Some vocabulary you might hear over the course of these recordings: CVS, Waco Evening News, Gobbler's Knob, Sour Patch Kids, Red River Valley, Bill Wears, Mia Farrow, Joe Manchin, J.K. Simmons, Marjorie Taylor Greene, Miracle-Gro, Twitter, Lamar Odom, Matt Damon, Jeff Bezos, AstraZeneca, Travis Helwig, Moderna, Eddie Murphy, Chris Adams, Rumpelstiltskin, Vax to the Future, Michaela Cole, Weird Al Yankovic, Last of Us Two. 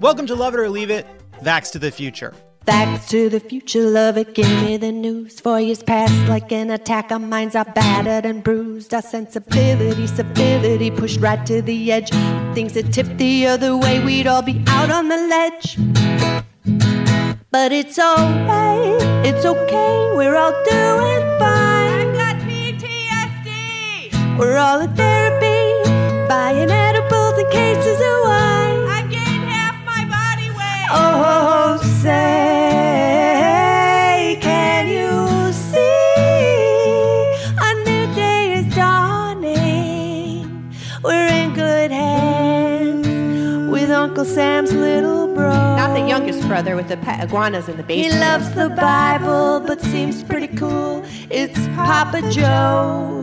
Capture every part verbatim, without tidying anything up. Welcome to Love It or Leave It, Vax to the Future. Vax to the future, love it, give me the news. Four years past, like an attack, our minds are battered and bruised. Our sensibility, civility, pushed right to the edge. Things that tipped the other way, we'd all be out on the ledge. But it's alright, it's okay, we're all doing fine. I got P T S D. We're all in therapy, buying edibles and cases of wine. Oh, say, can you see a new day is dawning? We're in good hands with Uncle Sam's little bro. Not the youngest brother with the pet iguanas in the basement. He loves the Bible but seems pretty cool. It's Papa Joe.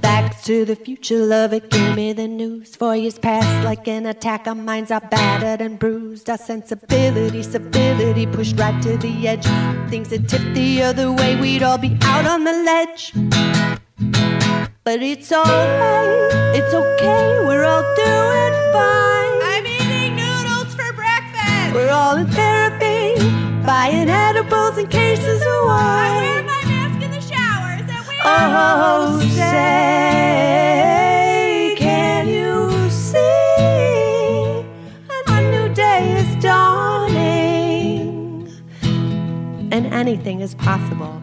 Back to the future, love it, give me the news. Four years past, like an attack, our minds are battered and bruised. Our sensibility, civility, pushed right to the edge. Things that tipped the other way, we'd all be out on the ledge. But it's alright, it's okay, we're all doing fine. I'm eating noodles for breakfast. We're all in therapy, buying edibles and cases of wine. Oh, say, can you see a new day is dawning? And anything is possible,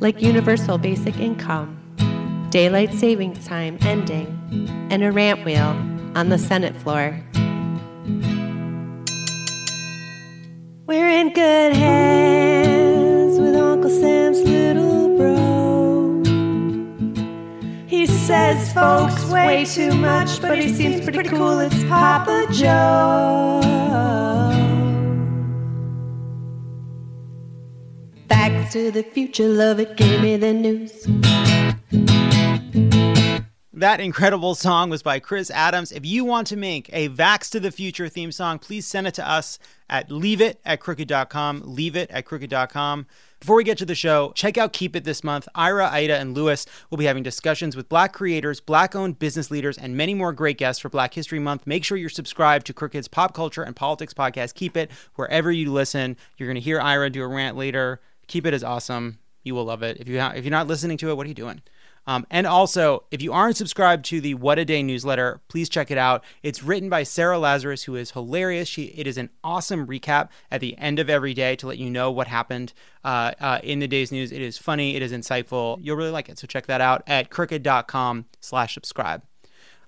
like universal basic income, daylight savings time ending, and a ramp wheel on the Senate floor. We're in good hands with Uncle Sam's little bro. He says folks way too much, but he seems pretty cool. It's Papa Joe. Back to the future, love it, gave me the news. That incredible song was by Chris Adams. If you want to make a Vax to the Future theme song, please send it to us at leave it at crooked dot com, leave it at crooked dot com. Before we get to the show, check out Keep It this month. Ira, Ida, and Lewis will be having discussions with Black creators, Black-owned business leaders, and many more great guests for Black History Month. Make sure you're subscribed to Crooked's pop culture and politics podcast, Keep It, wherever you listen. You're going to hear Ira do a rant later. Keep It is awesome. You will love it. If you ha- if you're not listening to it, what are you doing? Um, and also, if you aren't subscribed to the What A Day newsletter, please check it out. It's written by Sarah Lazarus, who is hilarious. She It is an awesome recap at the end of every day to let you know what happened uh, uh, in the day's news. It is funny. It is insightful. You'll really like it. So check that out at crooked.com slash subscribe.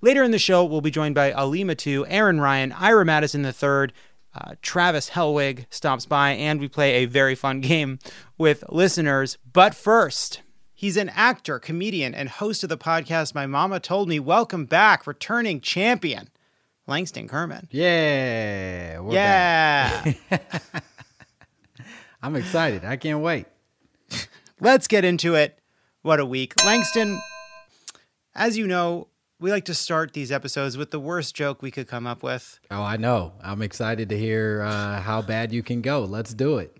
Later in the show, we'll be joined by Ali Mattu, Aaron Ryan, Ira Madison the third, Uh, Travis Helwig stops by, and we play a very fun game with listeners. But first... he's an actor, comedian, and host of the podcast My Mama Told Me. Welcome back, returning champion, Langston Kerman. Yeah. We're yeah. Back. I'm excited. I can't wait. Let's get into it. What a week. Langston, as you know, we like to start these episodes with the worst joke we could come up with. Oh, I know. I'm excited to hear uh, how bad you can go. Let's do it.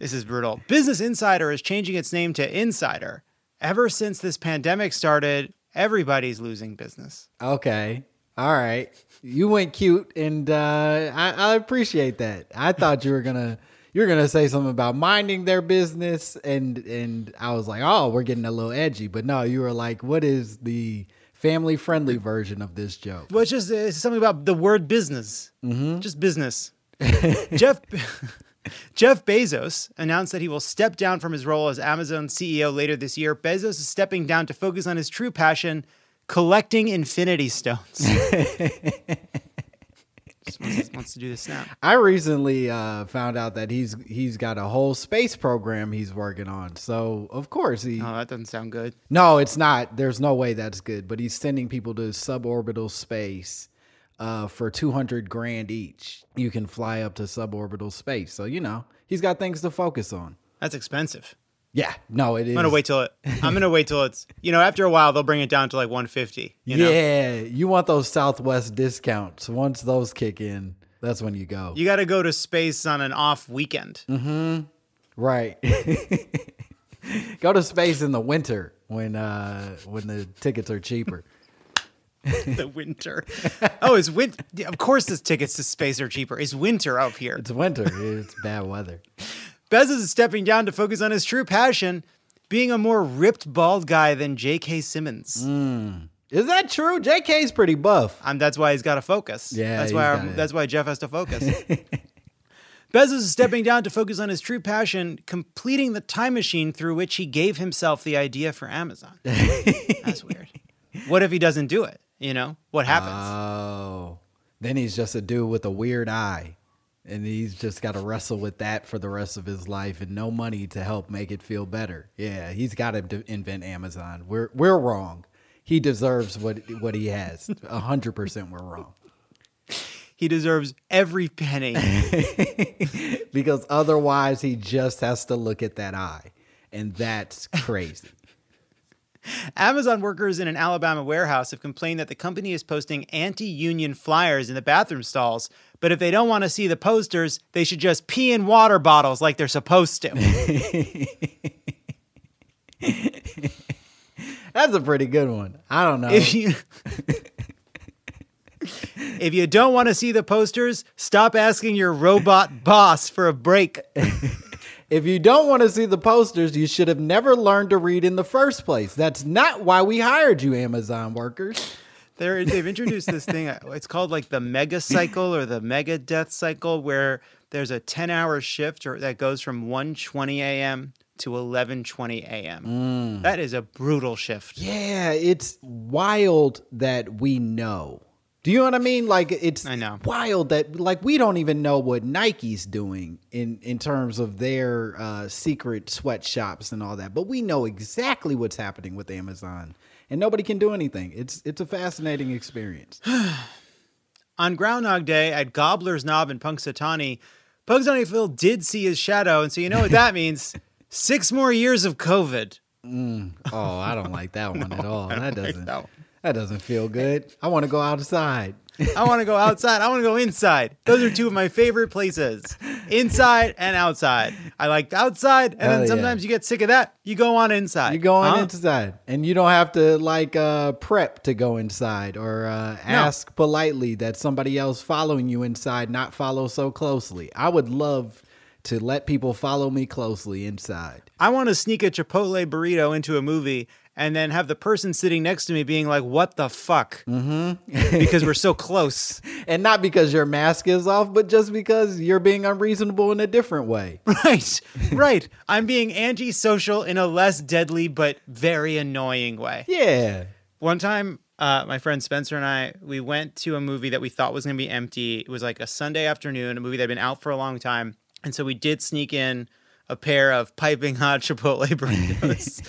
This is brutal. Business Insider is changing its name to Insider. Ever since this pandemic started, everybody's losing business. Okay. All right. You went cute, and uh, I, I appreciate that. I thought you were gonna you were gonna say something about minding their business, and and I was like, oh, we're getting a little edgy. But no, you were like, what is the family-friendly version of this joke? Well, it's just it's something about the word business. Mm-hmm. Just business. Jeff... Jeff Bezos announced that he will step down from his role as Amazon C E O later this year. Bezos is stepping down to focus on his true passion, collecting infinity stones. wants, wants to do this now. I recently uh, found out that he's he's got a whole space program he's working on. So of course he. Oh, that doesn't sound good. No, it's not. There's no way that's good. But he's sending people to suborbital space uh, for two hundred grand each. You can fly up to suborbital space. So you know he's got things to focus on. That's expensive. Yeah, no, it is. I'm gonna wait till it. I'm gonna wait till it's. You know, after a while, they'll bring it down to like one fifty. You know? Yeah, you want those Southwest discounts. Once those kick in, that's when you go. You got to go to space on an off weekend. Mm-hmm. Right. Go to space in the winter when uh when the tickets are cheaper. The winter. Oh, it's winter. Of course, the tickets to space are cheaper. It's winter out here. It's winter. It's bad weather. Bezos is stepping down to focus on his true passion, being a more ripped bald guy than J K Simmons. Mm. Is that true? J K's pretty buff. Um, that's why he's got to focus. Yeah, that's why. Our, that's why Jeff has to focus. Bezos is stepping down to focus on his true passion, completing the time machine through which he gave himself the idea for Amazon. That's weird. What if he doesn't do it? You know what happens? Oh, then he's just a dude with a weird eye. And he's just got to wrestle with that for the rest of his life and no money to help make it feel better. Yeah, he's got to invent Amazon. We're we're wrong. He deserves what what he has. one hundred percent we're wrong. He deserves every penny. Because otherwise he just has to look at that eye. And that's crazy. Amazon workers in an Alabama warehouse have complained that the company is posting anti-union flyers in the bathroom stalls, but if they don't want to see the posters, they should just pee in water bottles like they're supposed to. That's a pretty good one. I don't know. If you, if you don't want to see the posters, stop asking your robot boss for a break. If you don't want to see the posters, you should have never learned to read in the first place. That's not why we hired you, Amazon workers. They're, they've introduced this thing. It's called like the mega cycle or the mega death cycle, where there's a ten hour shift or that goes from one twenty a m to eleven twenty a m Mm. That is a brutal shift. Yeah, it's wild that we know. Do you know what I mean? Like, it's I know. wild that, like, we don't even know what Nike's doing in, in terms of their uh, secret sweatshops and all that. But we know exactly what's happening with Amazon, and nobody can do anything. It's it's a fascinating experience. On Groundhog Day at Gobbler's Knob in Punxsutawney, Punxsutawneyville did see his shadow, and so you know what that means. Six more years of COVID. Mm. Oh, I don't like that one no, at all. I don't that doesn't. Like that one. That doesn't feel good. I want to go outside. I want to go outside. I want to go inside. Those are two of my favorite places, inside and outside. I like outside, and Hell then sometimes yeah. you get sick of that. You go on inside. You go on huh? inside, and you don't have to like uh, prep to go inside or uh, ask no. politely that somebody else following you inside not follow so closely. I would love to let people follow me closely inside. I want to sneak a Chipotle burrito into a movie and then have the person sitting next to me being like, what the fuck? Mm-hmm. Because we're so close. And not because your mask is off, but just because you're being unreasonable in a different way. Right, right. I'm being antisocial in a less deadly but very annoying way. Yeah. One time, uh, my friend Spencer and I, we went to a movie that we thought was going to be empty. It was like a Sunday afternoon, a movie that had been out for a long time. And so we did sneak in a pair of piping hot Chipotle burritos.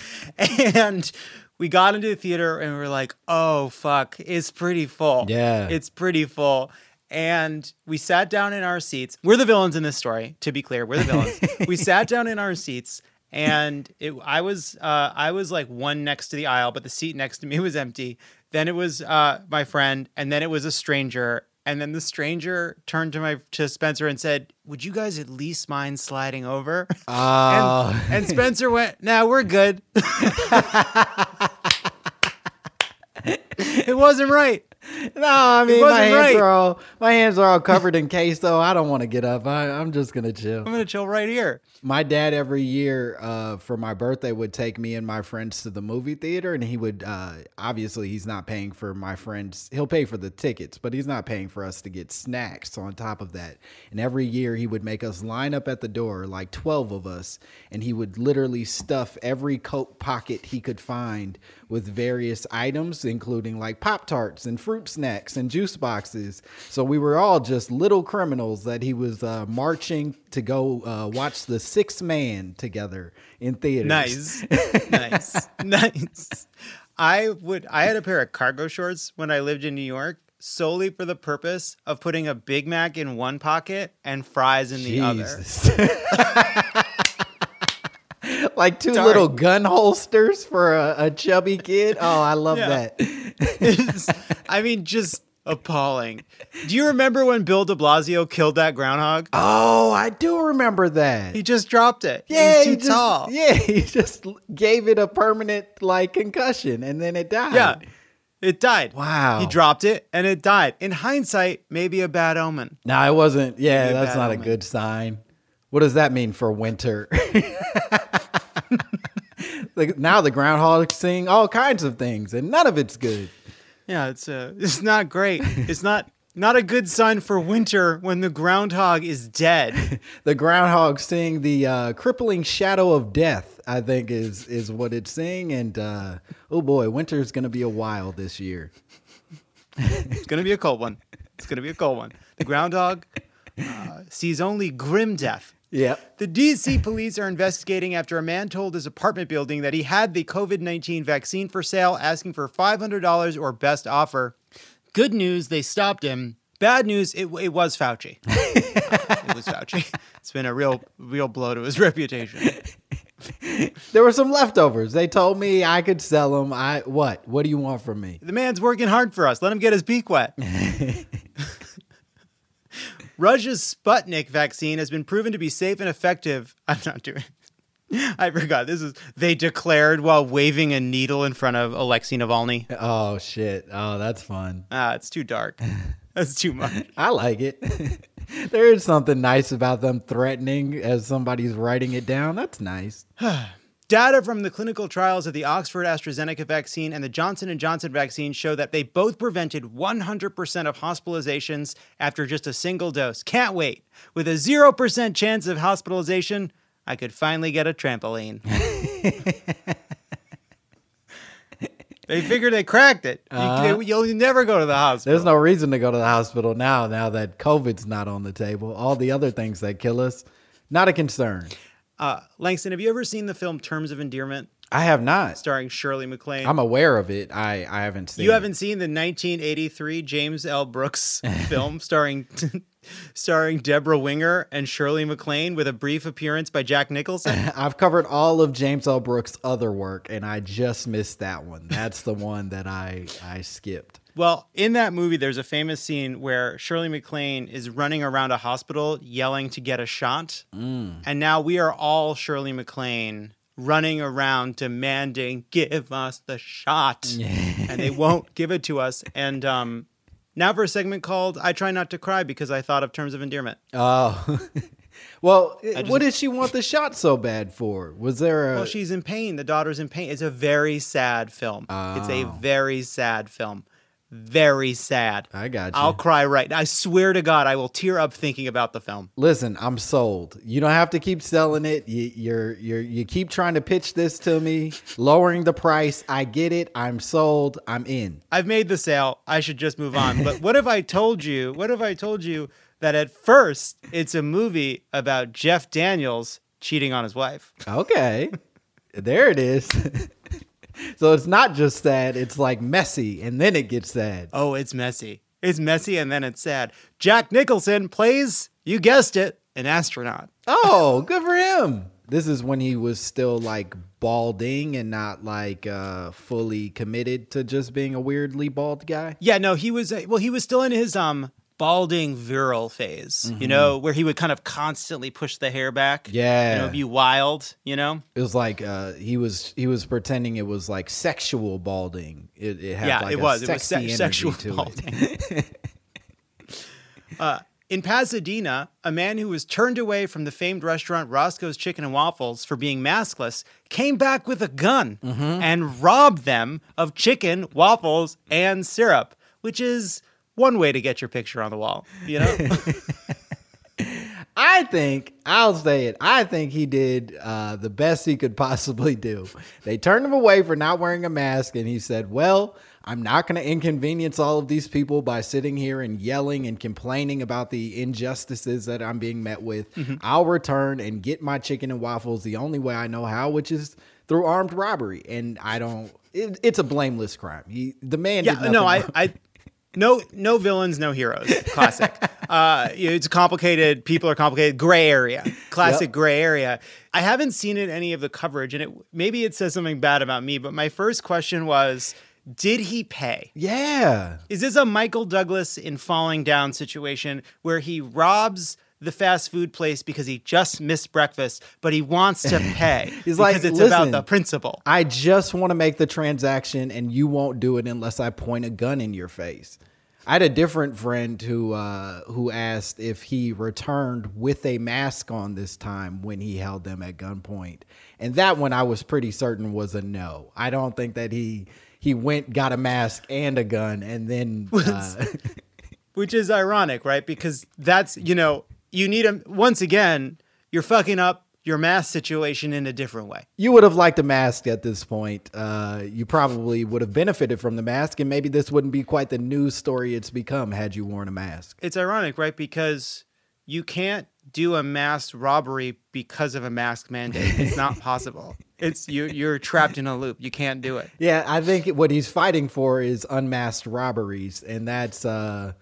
And we got into the theater and we were like, oh, fuck, it's pretty full. Yeah. It's pretty full. And we sat down in our seats. We're the villains in this story, to be clear. We're the villains. We sat down in our seats and it, I was uh, I was like one next to the aisle, but the seat next to me was empty. Then it was uh, my friend, and then it was a stranger. And then the stranger turned to my to Spencer and said, would you guys at least mind sliding over? Uh. And, and Spencer went, nah, we're good. It wasn't right. No, I mean, my hands, right. are all, my hands are all covered in queso. I don't want to get up. I, I'm just going to chill. I'm going to chill right here. My dad every year uh, for my birthday would take me and my friends to the movie theater. And he would, uh, obviously, he's not paying for my friends. He'll pay for the tickets, but he's not paying for us to get snacks on top of that. And every year he would make us line up at the door, like twelve of us. And he would literally stuff every coat pocket he could find with various items, including like Pop-Tarts and fruit. fruit snacks and juice boxes. So we were all just little criminals that he was uh, marching to go uh, watch The Sixth Man together in theaters. Nice. Nice. Nice. I would. I had a pair of cargo shorts when I lived in New York, solely for the purpose of putting a Big Mac in one pocket and fries in the Jesus. other. Like two Darn. little gun holsters for a, a chubby kid. Oh, I love yeah. that. I mean, just appalling. Do you remember when Bill de Blasio killed that groundhog? Oh, I do remember that. He just dropped it. Yeah, He's too he just, tall. Yeah, he just gave it a permanent like concussion and then it died. Yeah, it died. Wow. He dropped it and it died. In hindsight, maybe a bad omen. No, nah, it wasn't. Yeah, that's not omen. a good sign. What does that mean for winter? Like now the groundhog sing all kinds of things and none of it's good. Yeah, it's uh, it's not great. It's not not a good sign for winter when the groundhog is dead. The groundhog sing the uh, crippling shadow of death, I think is is what it's saying. And uh, oh boy, winter is going to be a while this year. It's going to be a cold one. It's going to be a cold one. The groundhog uh, sees only grim death. Yeah. The D C police are investigating after a man told his apartment building that he had the COVID nineteen vaccine for sale, asking for five hundred dollars or best offer. Good news, they stopped him. Bad news, it, it was Fauci. uh, it was Fauci. It's been a real, real blow to his reputation. There were some leftovers. They told me I could sell them. I what? What do you want from me? The man's working hard for us. Let him get his beak wet. Russia's Sputnik vaccine has been proven to be safe and effective. I'm not doing it. I forgot. This is, they declared while waving a needle in front of Alexei Navalny. Oh, shit. Oh, that's fun. Ah, it's too dark. That's too much. I like it. There is something nice about them threatening as somebody's writing it down. That's nice. Data from the clinical trials of the Oxford AstraZeneca vaccine and the Johnson and Johnson vaccine show that they both prevented one hundred percent of hospitalizations after just a single dose. Can't wait. With a zero percent chance of hospitalization, I could finally get a trampoline. They figured they cracked it. Uh, you, you'll never go to the hospital. There's no reason to go to the hospital now, now that COVID's not on the table. All the other things that kill us, not a concern. Uh, Langston, have you ever seen the film Terms of Endearment? I have not. Starring Shirley MacLaine. I'm aware of it. I, I haven't seen it. You haven't seen the nineteen eighty-three James L. Brooks film starring starring Deborah Winger and Shirley MacLaine with a brief appearance by Jack Nicholson? I've covered all of James L. Brooks' other work, and I just missed that one. That's the one that I, I skipped. Well, in that movie, there's a famous scene where Shirley MacLaine is running around a hospital yelling to get a shot. Mm. And now we are all Shirley MacLaine running around demanding, give us the shot. And they won't give it to us. And um, now for a segment called I Try Not to Cry Because I Thought of Terms of Endearment. Oh, well, just, what did she want the shot so bad for? Was there a... Well, she's in pain. The daughter's in pain. It's a very sad film. Oh. It's a very sad film. Very sad. I got you. I'll cry right. I swear to God, I will tear up thinking about the film. Listen, I'm sold. You don't have to keep selling it. You, you're you're you keep trying to pitch this to me, lowering the price. I get it. I'm sold. I'm in. I've made the sale. I should just move on. But what if I told you? What if I told you that at first it's a movie about Jeff Daniels cheating on his wife? Okay, there it is. So it's not just sad, it's like messy, and then it gets sad. Oh, it's messy. It's messy, and then it's sad. Jack Nicholson plays, you guessed it, an astronaut. Oh, good for him. This is when he was still, like, balding and not, like, uh, fully committed to just being a weirdly bald guy? Yeah, no, he was, well, he was still in his um balding virile phase, mm-hmm. you know, where he would kind of constantly push the hair back. Yeah. You know, be wild, you know? It was like uh, he was he was pretending it was like sexual balding. It, it had yeah, like it a was. sexy it was se- sexual to balding. It. uh, in Pasadena, a man who was turned away from the famed restaurant Roscoe's Chicken and Waffles for being maskless came back with a gun mm-hmm. and robbed them of chicken, waffles, and syrup, which is... one way to get your picture on the wall, you know? I I think, I'll say it, I think he did uh, the best he could possibly do. They turned him away for not wearing a mask, and he said, well, I'm not going to inconvenience all of these people by sitting here and yelling and complaining about the injustices that I'm being met with. Mm-hmm. I'll return and get my chicken and waffles the only way I know how, which is through armed robbery. And I don't, it, it's a blameless crime. He, the man yeah, did nothing no, I, I, no, no villains, no heroes. Classic. uh, it's complicated. People are complicated. Gray area. Classic yep. gray area. I haven't seen it, any of the coverage, and it, maybe it says something bad about me, but my first question was, did he pay? Yeah. Is this a Michael Douglas in Falling Down situation where he robs the fast food place because he just missed breakfast, but he wants to pay? He's because like, it's listen, about the principle. I just want to make the transaction and you won't do it unless I point a gun in your face. I had a different friend who uh, who asked if he returned with a mask on this time when he held them at gunpoint. And that one I was pretty certain was a no. I don't think that he... He went, got a mask and a gun, and then... Uh, which is ironic, right? Because that's, you know, you need a... Once again, you're fucking up your mask situation in a different way. You would have liked a mask at this point. Uh, you probably would have benefited from the mask, and maybe this wouldn't be quite the news story it's become had you worn a mask. It's ironic, right? Because you can't do a mass robbery because of a mask mandate. It's not possible. It's you, you're trapped in a loop. You can't do it. Yeah, I think what he's fighting for is unmasked robberies, and that's uh,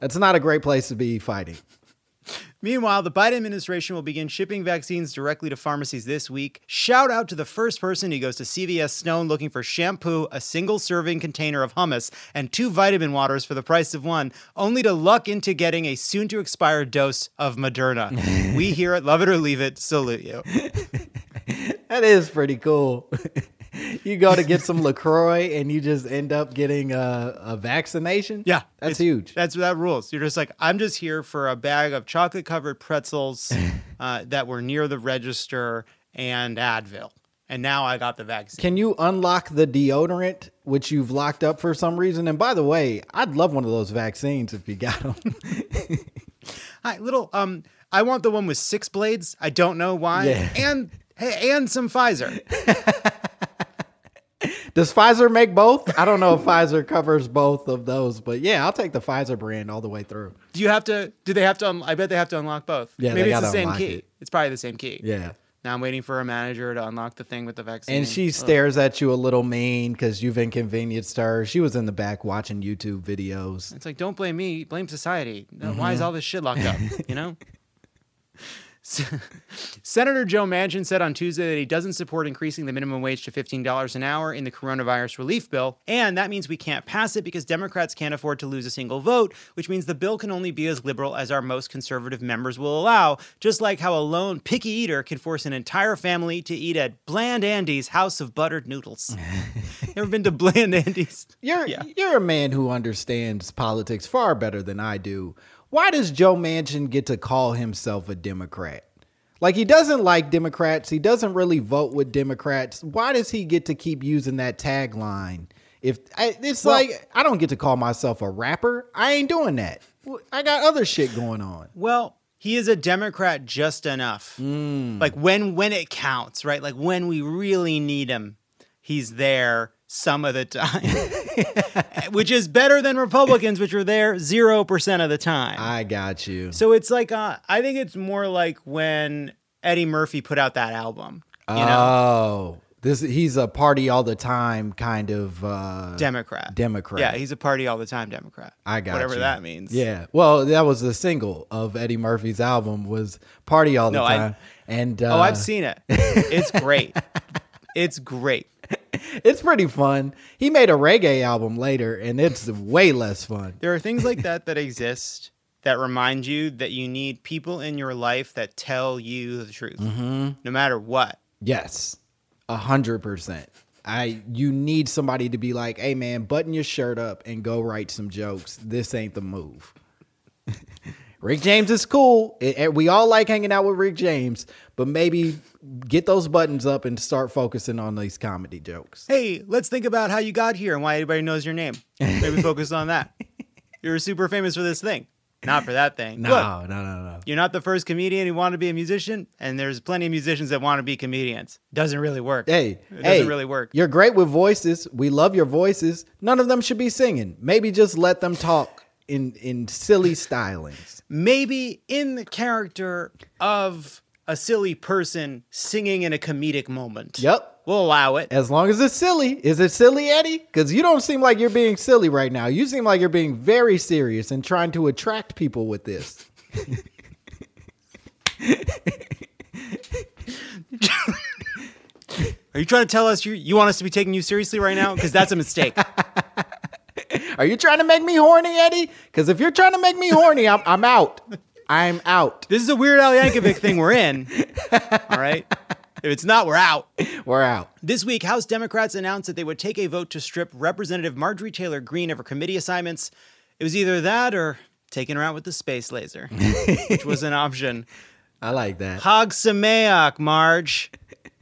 that's not a great place to be fighting. Meanwhile, the Biden administration will begin shipping vaccines directly to pharmacies this week. Shout out to the first person who goes to C V S Stone looking for shampoo, a single serving container of hummus, and two vitamin waters for the price of one, only to luck into getting a soon-to-expire dose of Moderna. We here at Love It or Leave It salute you. That is pretty cool. You go to get some LaCroix and you just end up getting a, a vaccination? Yeah. That's huge. That's that rules. You're just like, I'm just here for a bag of chocolate-covered pretzels uh, that were near the register and Advil. And now I got the vaccine. Can you unlock the deodorant, which you've locked up for some reason? And by the way, I'd love one of those vaccines if you got them. Hi, little, um, I want the one with six blades. I don't know why. Yeah. And, and some Pfizer. Does Pfizer make both? I don't know if Pfizer covers both of those, but yeah, I'll take the Pfizer brand all the way through. Do you have to, do they have to, un- I bet they have to unlock both. Yeah, maybe it's the same key. It. It's probably the same key. Yeah. Now I'm waiting for a manager to unlock the thing with the vaccine. And she Ugh. stares at you a little mean because you've inconvenienced her. She was in the back watching YouTube videos. It's like, don't blame me, blame society. Mm-hmm. Why is all this shit locked up, you know? Senator Joe Manchin said on Tuesday that he doesn't support increasing the minimum wage to fifteen dollars an hour in the coronavirus relief bill, and that means we can't pass it because Democrats can't afford to lose a single vote, which means the bill can only be as liberal as our most conservative members will allow, just like how a lone picky eater can force an entire family to eat at Bland Andy's House of Buttered Noodles. Ever been to Bland Andy's? You're, yeah. you're a man who understands politics far better than I do. Why does Joe Manchin get to call himself a Democrat? Like, he doesn't like Democrats. He doesn't really vote with Democrats. Why does he get to keep using that tagline? If I, It's well, like, I don't get to call myself a rapper. I ain't doing that. I got other shit going on. Well, he is a Democrat just enough. Mm. Like, when when it counts, right? Like, when we really need him, he's there some of the time. Which is better than Republicans, which are there zero percent of the time. I got you. So it's like uh, I think it's more like when Eddie Murphy put out that album. You oh, know? this he's a party all the time kind of uh, Democrat. Democrat. Yeah, he's a party all the time Democrat. I got whatever you. that means. Yeah. Well, that was the single of Eddie Murphy's album was "Party All the no, Time." I, and uh, oh, I've seen it. It's great. It's great. It's pretty fun. He made a reggae album later, and it's way less fun. There are things like that that exist that remind you that you need people in your life that tell you the truth, mm-hmm. no matter what. Yes, a hundred percent. I you need somebody to be like, hey, man, button your shirt up and go write some jokes. This ain't the move. Rick James is cool. We all like hanging out with Rick James, but maybe get those buttons up and start focusing on these comedy jokes. Hey, let's think about how you got here and why everybody knows your name. Maybe focus on that. You're super famous for this thing. Not for that thing. No, Look, no, no, no. You're not the first comedian who wanted to be a musician, and there's plenty of musicians that want to be comedians. Doesn't really work. Hey, it doesn't hey, really work. You're great with voices. We love your voices. None of them should be singing. Maybe just let them talk in in silly stylings. Maybe in the character of a silly person singing in a comedic moment. Yep. We'll allow it. As long as it's silly. Is it silly, Eddie? Because you don't seem like you're being silly right now. You seem like you're being very serious and trying to attract people with this. Are you trying to tell us you, you want us to be taking you seriously right now? Because that's a mistake. Are you trying to make me horny, Eddie? Because if you're trying to make me horny, I'm, I'm out. I'm out. This is a Weird Al Yankovic thing we're in. All right? If it's not, we're out. We're out. This week, House Democrats announced that they would take a vote to strip Representative Marjorie Taylor Greene of her committee assignments. It was either that or taking her out with the space laser, which was an option. I like that. Chag Sameach, Marge.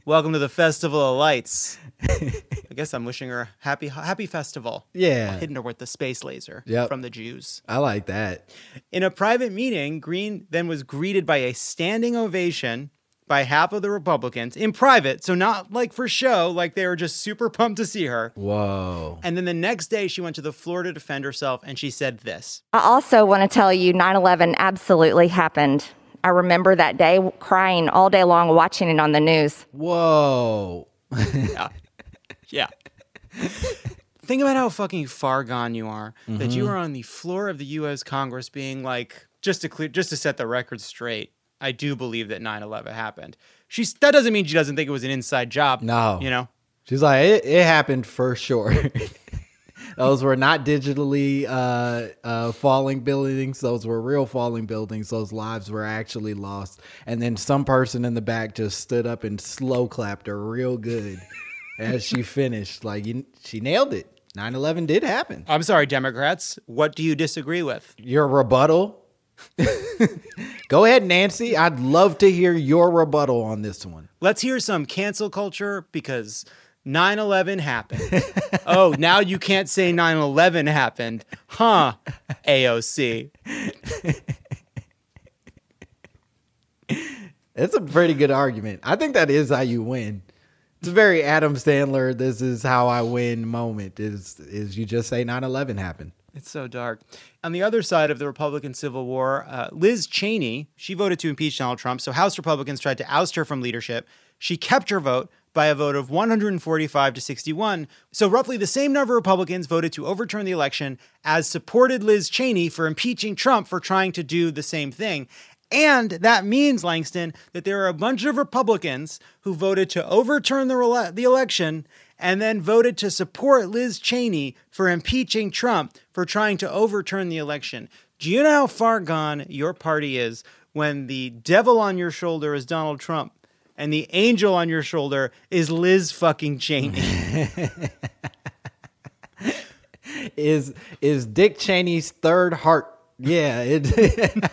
Welcome to the Festival of Lights. I guess I'm wishing her a happy, happy festival. Yeah. Hitting her with the space laser yep. from the Jews. I like that. In a private meeting, Greene then was greeted by a standing ovation by half of the Republicans in private, so not like for show, like they were just super pumped to see her. Whoa. And then the next day she went to the floor to defend herself, and she said this. I also want to tell you nine eleven absolutely happened. I remember that day crying all day long, watching it on the news. Whoa. Yeah. Yeah. Think about how fucking far gone you are, mm-hmm. that you are on the floor of the U S Congress being like, just to clear, just to set the record straight, I do believe that nine eleven happened. She's, that doesn't mean she doesn't think it was an inside job. No. You know? She's like, it, it happened for sure. Those were not digitally uh, uh, falling buildings. Those were real falling buildings. Those lives were actually lost. And then some person in the back just stood up and slow clapped her real good as she finished. Like, you, she nailed it. nine eleven did happen. I'm sorry, Democrats. What do you disagree with? Your rebuttal? Go ahead, Nancy. I'd love to hear your rebuttal on this one. Let's hear some cancel culture, because nine eleven happened. Oh, now you can't say nine eleven happened. Huh, A O C. That's a pretty good argument. I think that is how you win. It's a very Adam Sandler, this is how I win moment, is, is you just say nine eleven happened. It's so dark. On the other side of the Republican Civil War, uh, Liz Cheney, she voted to impeach Donald Trump, so House Republicans tried to oust her from leadership. She kept her vote by a vote of one forty-five to sixty-one. So roughly the same number of Republicans voted to overturn the election as supported Liz Cheney for impeaching Trump for trying to do the same thing. And that means, Langston, that there are a bunch of Republicans who voted to overturn the, re- the election and then voted to support Liz Cheney for impeaching Trump for trying to overturn the election. Do you know how far gone your party is when the devil on your shoulder is Donald Trump and the angel on your shoulder is Liz fucking Cheney? is, is Dick Cheney's third heart. Yeah. It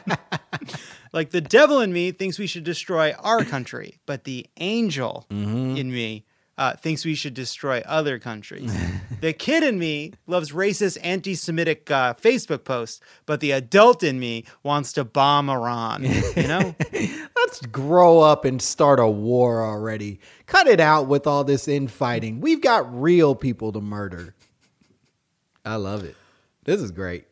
Like, the devil in me thinks we should destroy our country, but the angel mm-hmm. in me uh, thinks we should destroy other countries. The kid in me loves racist, anti-Semitic uh, Facebook posts, but the adult in me wants to bomb Iran, you know? Let's grow up and start a war already. Cut it out with all this infighting. We've got real people to murder. I love it. This is great.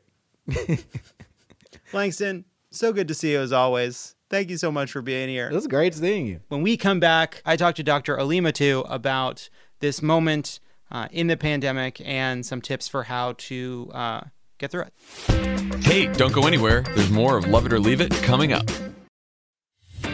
Langston, so good to see you as always. Thank you so much for being here. It was great seeing you. When we come back, I talked to Doctor Ali Mattu about this moment uh, in the pandemic and some tips for how to uh, get through it. Hey, don't go anywhere. There's more of Love It or Leave It coming up.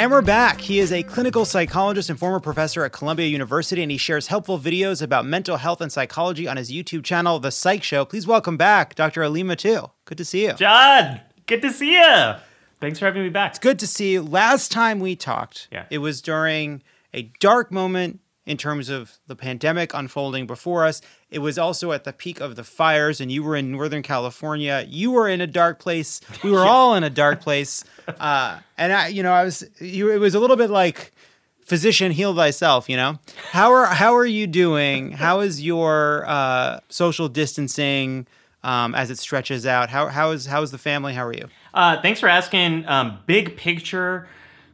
And we're back. He is a clinical psychologist and former professor at Columbia University, and he shares helpful videos about mental health and psychology on his YouTube channel, The Psych Show. Please welcome back Doctor Ali Mattu. Good to see you. John, good to see you. Thanks for having me back. It's good to see you. Last time we talked, yeah. it was during a dark moment in terms of the pandemic unfolding before us. It was also at the peak of the fires, and you were in Northern California. You were in a dark place. We were yeah. all in a dark place. Uh, and I, you know, I was. You, it was a little bit like, physician, heal thyself. You know, how are how are you doing? How is your uh, social distancing um, as it stretches out? How how is how is the family? How are you? Uh, thanks for asking. Um, big picture,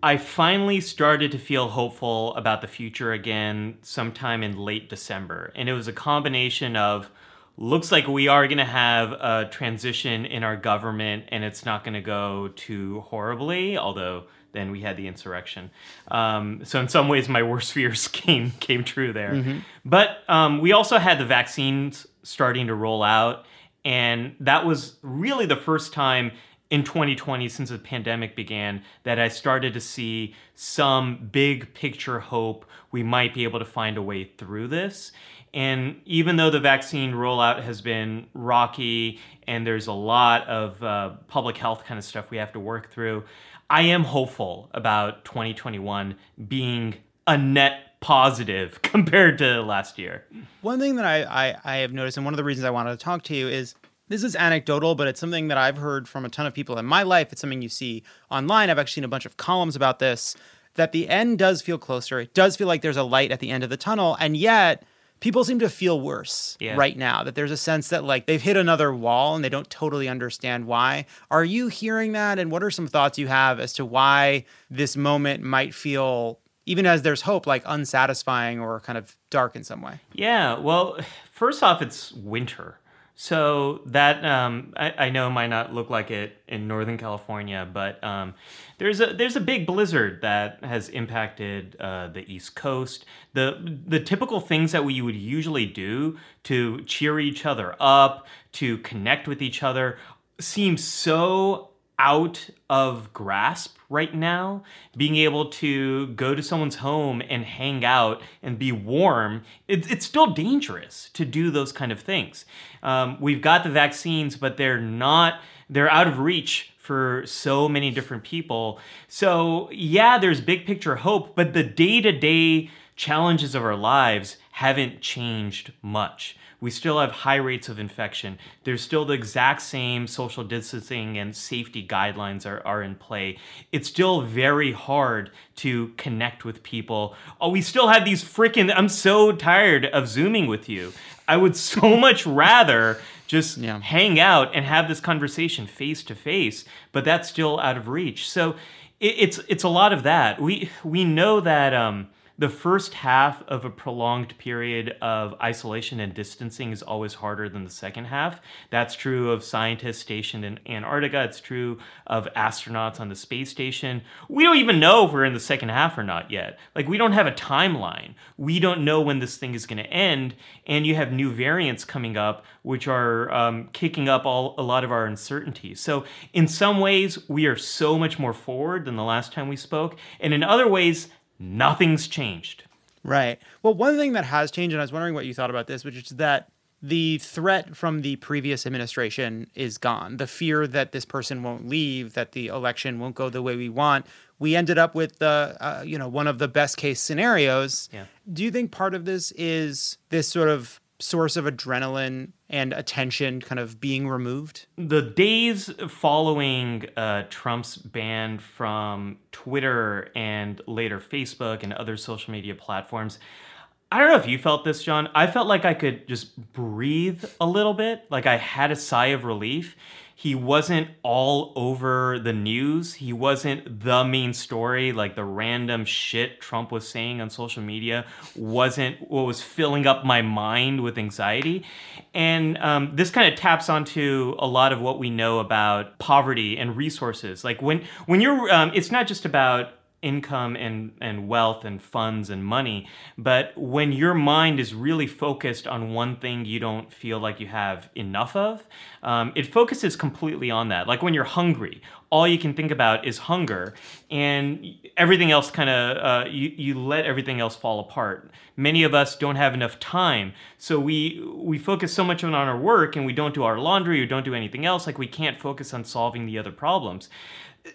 I finally started to feel hopeful about the future again sometime in late December. And it was a combination of, looks like we are going to have a transition in our government and it's not going to go too horribly, although then we had the insurrection. Um, so in some ways, my worst fears came, came true there. Mm-hmm. But um, we also had the vaccines starting to roll out. And that was really the first time in twenty twenty, since the pandemic began, that I started to see some big picture hope we might be able to find a way through this. And even though the vaccine rollout has been rocky and there's a lot of uh, public health kind of stuff we have to work through, I am hopeful about twenty twenty-one being a net positive compared to last year. One thing that I, I, I have noticed, and one of the reasons I wanted to talk to you is, this is anecdotal, but it's something that I've heard from a ton of people in my life. It's something you see online. I've actually seen a bunch of columns about this, that the end does feel closer. It does feel like there's a light at the end of the tunnel. And yet people seem to feel worse yeah. right now, that there's a sense that like they've hit another wall and they don't totally understand why. Are you hearing that? And what are some thoughts you have as to why this moment might feel, even as there's hope, like unsatisfying or kind of dark in some way? Yeah, well, first off, it's winter. So that, um, I, I know might not look like it in Northern California, but um, there's a there's a big blizzard that has impacted uh, the East Coast. The, the typical things that we would usually do to cheer each other up, to connect with each other, seem so out of grasp right now. Being able to go to someone's home and hang out and be warm, it, it's still dangerous to do those kind of things. Um, we've got the vaccines, but they're not, they're out of reach for so many different people. So yeah, there's big picture hope, but the day-to-day challenges of our lives haven't changed much. We still have high rates of infection. There's still the exact same social distancing and safety guidelines are, are in play. It's still very hard to connect with people. Oh, we still have these freaking, I'm so tired of Zooming with you. I would so much rather just yeah. hang out and have this conversation face to face, but that's still out of reach. So it, it's it's a lot of that. We, we know that... Um, The first half of a prolonged period of isolation and distancing is always harder than the second half. That's true of scientists stationed in Antarctica. It's true of astronauts on the space station. We don't even know if we're in the second half or not yet. Like, we don't have a timeline. We don't know when this thing is going to end. And you have new variants coming up, which are um, kicking up all, a lot of our uncertainty. So in some ways, we are so much more forward than the last time we spoke. And in other ways, nothing's changed. Right. Well, one thing that has changed, and I was wondering what you thought about this, which is that the threat from the previous administration is gone. The fear that this person won't leave, that the election won't go the way we want. We ended up with the, uh, you know, one of the best case scenarios. Yeah. Do you think part of this is this sort of source of adrenaline and attention kind of being removed? The days following uh, Trump's ban from Twitter and later Facebook and other social media platforms, I don't know if you felt this, John. I felt like I could just breathe a little bit. Like I had a sigh of relief. He wasn't all over the news. He wasn't the main story. Like the random shit Trump was saying on social media wasn't what was filling up my mind with anxiety. And um, this kind of taps onto a lot of what we know about poverty and resources. Like when when you're, um, it's not just about income and, and wealth and funds and money. But when your mind is really focused on one thing you don't feel like you have enough of, um, it focuses completely on that. Like when you're hungry, all you can think about is hunger, and everything else kind of, uh, you, you let everything else fall apart. Many of us don't have enough time, so we we focus so much on our work, and we don't do our laundry or don't do anything else. Like we can't focus on solving the other problems.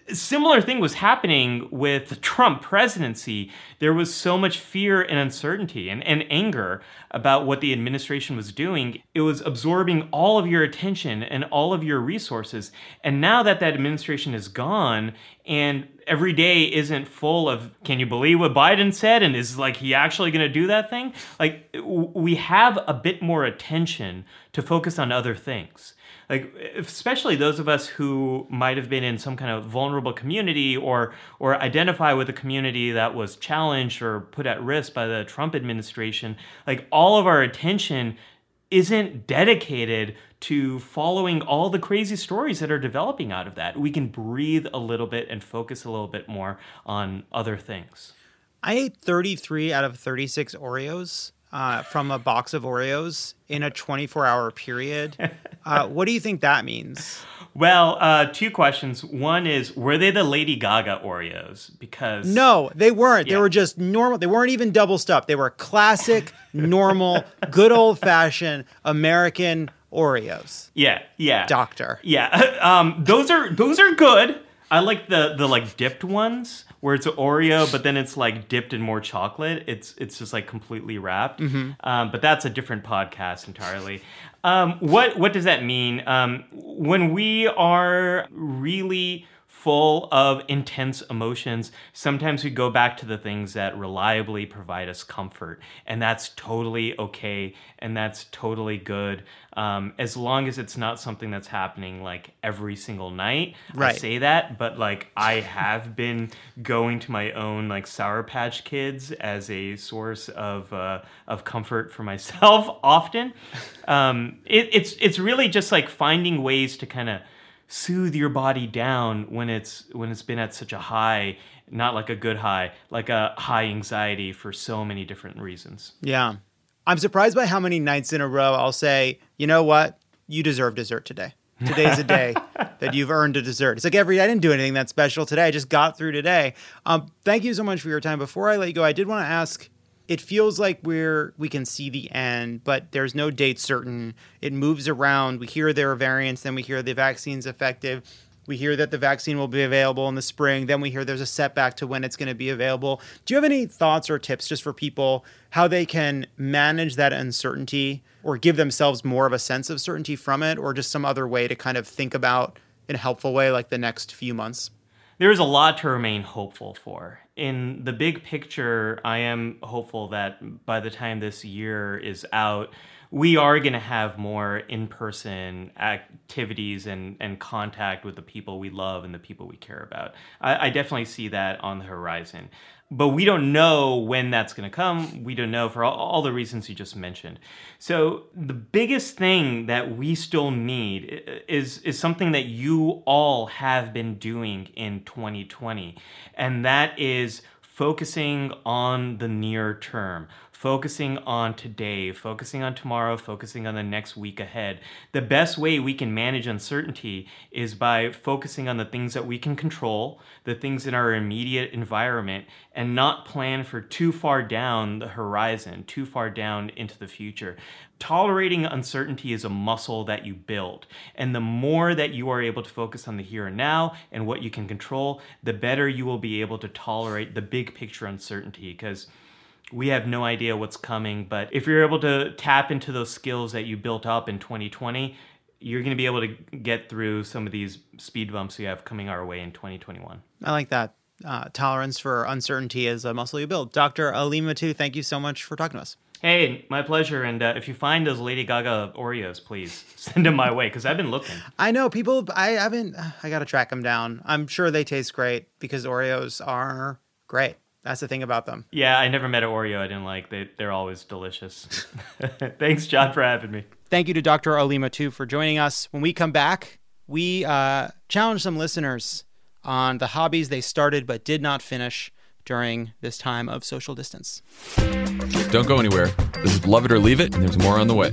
Similar thing was happening with the Trump presidency. There was so much fear and uncertainty and, and anger about what the administration was doing. It was absorbing all of your attention and all of your resources. And now that that administration is gone, and every day isn't full of, can you believe what Biden said? And is like he actually going to do that thing? Like we have a bit more attention to focus on other things. Like, especially those of us who might have been in some kind of vulnerable community or or identify with a community that was challenged or put at risk by the Trump administration, like all of our attention isn't dedicated to following all the crazy stories that are developing out of that. We can breathe a little bit and focus a little bit more on other things. I ate thirty-three out of thirty-six Oreos. Uh, from a box of Oreos in a twenty-four hour period. Uh, what do you think that means? Well, uh, two questions. One is, were they the Lady Gaga Oreos? Because no, they weren't. Yeah. They were just normal. They weren't even double stuffed. They were classic, normal, good old-fashioned American Oreos. Yeah, yeah. Doctor. Yeah, um, those are those are good. I like the the like dipped ones where it's an Oreo, but then it's like dipped in more chocolate. It's it's just like completely wrapped. Mm-hmm. Um, but that's a different podcast entirely. Um, what what does that mean? Um, when we are really full of intense emotions, sometimes we go back to the things that reliably provide us comfort, and that's totally okay, and that's totally good, um, as long as it's not something that's happening like every single night. Right. I say that, but like I have been going to my own like Sour Patch Kids as a source of uh, of comfort for myself often. Um, it, it's it's really just like finding ways to kind of soothe your body down when it's when it's been at such a high, not like a good high, like a high anxiety for so many different reasons. Yeah. I'm surprised by how many nights in a row I'll say, you know what? You deserve dessert today. Today's a day that you've earned a dessert. It's like every day, I didn't do anything that special today. I just got through today. Um, thank you so much for your time. Before I let you go, I did want to ask, it feels like we're we can see the end, but there's no date certain. It moves around. We hear there are variants, then we hear the vaccine's effective. We hear that the vaccine will be available in the spring. Then we hear there's a setback to when it's going to be available. Do you have any thoughts or tips just for people how they can manage that uncertainty or give themselves more of a sense of certainty from it, or just some other way to kind of think about in a helpful way like the next few months? There is a lot to remain hopeful for. In the big picture, I am hopeful that by the time this year is out, we are going to have more in-person activities and, and contact with the people we love and the people we care about. I, I definitely see that on the horizon. But we don't know when that's going to come. We don't know for all, all the reasons you just mentioned. So the biggest thing that we still need is, is something that you all have been doing in twenty twenty, and that is focusing on the near term, focusing on today, focusing on tomorrow, focusing on the next week ahead. The best way we can manage uncertainty is by focusing on the things that we can control, the things in our immediate environment, and not plan for too far down the horizon, too far down into the future. Tolerating uncertainty is a muscle that you build. And the more that you are able to focus on the here and now and what you can control, the better you will be able to tolerate the big picture uncertainty, because we have no idea what's coming. But if you're able to tap into those skills that you built up in twenty twenty, you're going to be able to get through some of these speed bumps you have coming our way in twenty twenty-one. I like that. Uh, tolerance for uncertainty is a muscle you build. Doctor Ali Mattu, thank you so much for talking to us. Hey, my pleasure. And uh, if you find those Lady Gaga Oreos, please send them my way, because I've been looking. I know people, I haven't, I got to track them down. I'm sure they taste great because Oreos are great. That's the thing about them. Yeah, I never met an Oreo I didn't like. They, they're always delicious. Thanks, John, for having me. Thank you to Doctor Ali Mattu for joining us. When we come back, we uh, challenge some listeners on the hobbies they started but did not finish. during this time of social distance. Don't go anywhere. This is Love It or Leave It, and there's more on the way.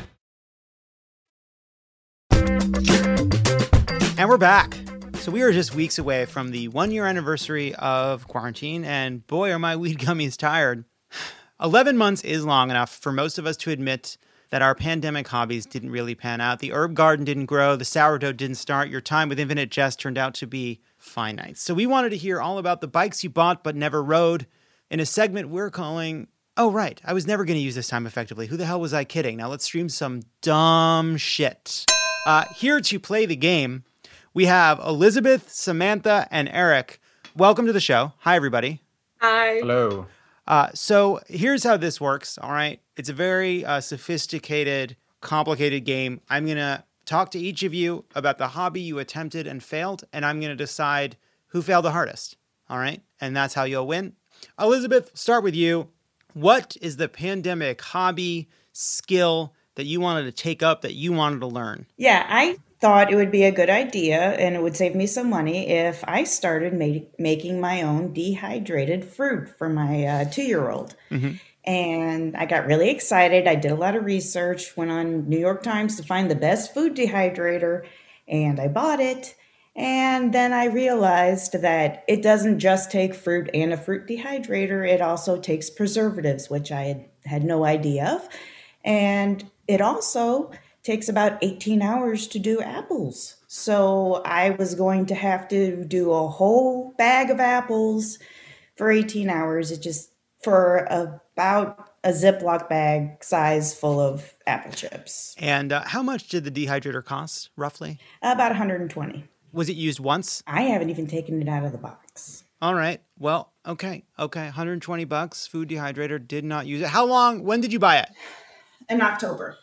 And we're back. So we are just weeks away from the one-year anniversary of quarantine, and boy, are my weed gummies tired. Eleven months is long enough for most of us to admit that our pandemic hobbies didn't really pan out. The herb garden didn't grow. The sourdough didn't start. Your time with Infinite Jest turned out to be finite. So we wanted to hear all about the bikes you bought but never rode in a segment we're calling, Oh, Right, I Was Never Going to Use This Time Effectively. Who the hell was I kidding? Now let's stream some dumb shit. Uh, here to play the game, we have Elizabeth, Samantha, and Eric. Welcome to the show. Hi, everybody. Hi. Hello. Uh, so here's how this works, all right? It's a very uh, sophisticated, complicated game. I'm going to talk to each of you about the hobby you attempted and failed, and I'm going to decide who failed the hardest, all right? And that's how you'll win. Elizabeth, start with you. What is the pandemic hobby, skill that you wanted to take up, that you wanted to learn? Yeah, I thought it would be a good idea and it would save me some money if I started ma- making my own dehydrated fruit for my uh, two-year-old. Mm-hmm. And I got really excited. I did a lot of research, went on New York Times to find the best food dehydrator, and I bought it. And then I realized that it doesn't just take fruit and a fruit dehydrator. It also takes preservatives, which I had, had no idea of. And it also takes about eighteen hours to do apples. So I was going to have to do a whole bag of apples for eighteen hours. It just for about a Ziploc bag size full of apple chips. And uh, how much did the dehydrator cost, roughly? About one hundred twenty dollars. Was it used once? I haven't even taken it out of the box. All right. Well, okay. Okay. one hundred twenty bucks. Food dehydrator. Did not use it. How long? When did you buy it? In October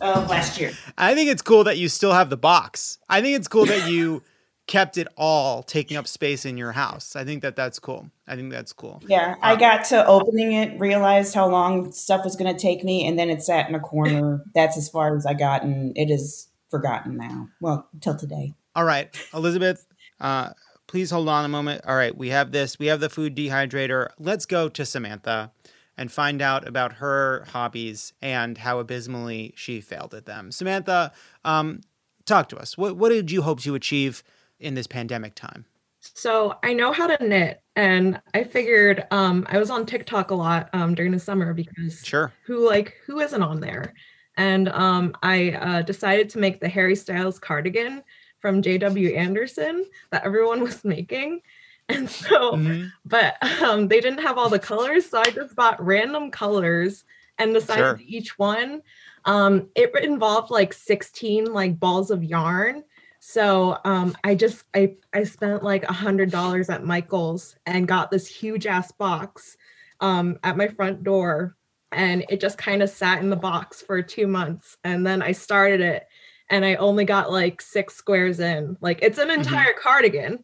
of last year. I think it's cool that you still have the box. I think it's cool that you kept it all taking up space in your house. I think that that's cool. I think that's cool. Yeah. Um, I got to opening it, realized how long stuff was going to take me, and then it sat in a corner. That's as far as I got, and it is forgotten now. Well, until today. All right. Elizabeth, uh, please hold on a moment. All right. We have this. We have the food dehydrator. Let's go to Samantha and find out about her hobbies and how abysmally she failed at them. Samantha, um, talk to us. What, what did you hope to achieve in this pandemic time? So I know how to knit, and I figured um, I was on TikTok a lot um, during the summer because sure. who like who isn't on there? And um, I uh, decided to make the Harry Styles cardigan from J W Anderson that everyone was making. And so, mm-hmm. but um, they didn't have all the colors. So I just bought random colors and decided sure. each one. Um, it involved like sixteen like balls of yarn. So um, I just, I, I spent like a hundred dollars at Michael's and got this huge ass box um, at my front door. And it just kind of sat in the box for two months. And then I started it. And I only got like six squares in. Like it's an entire mm-hmm. cardigan,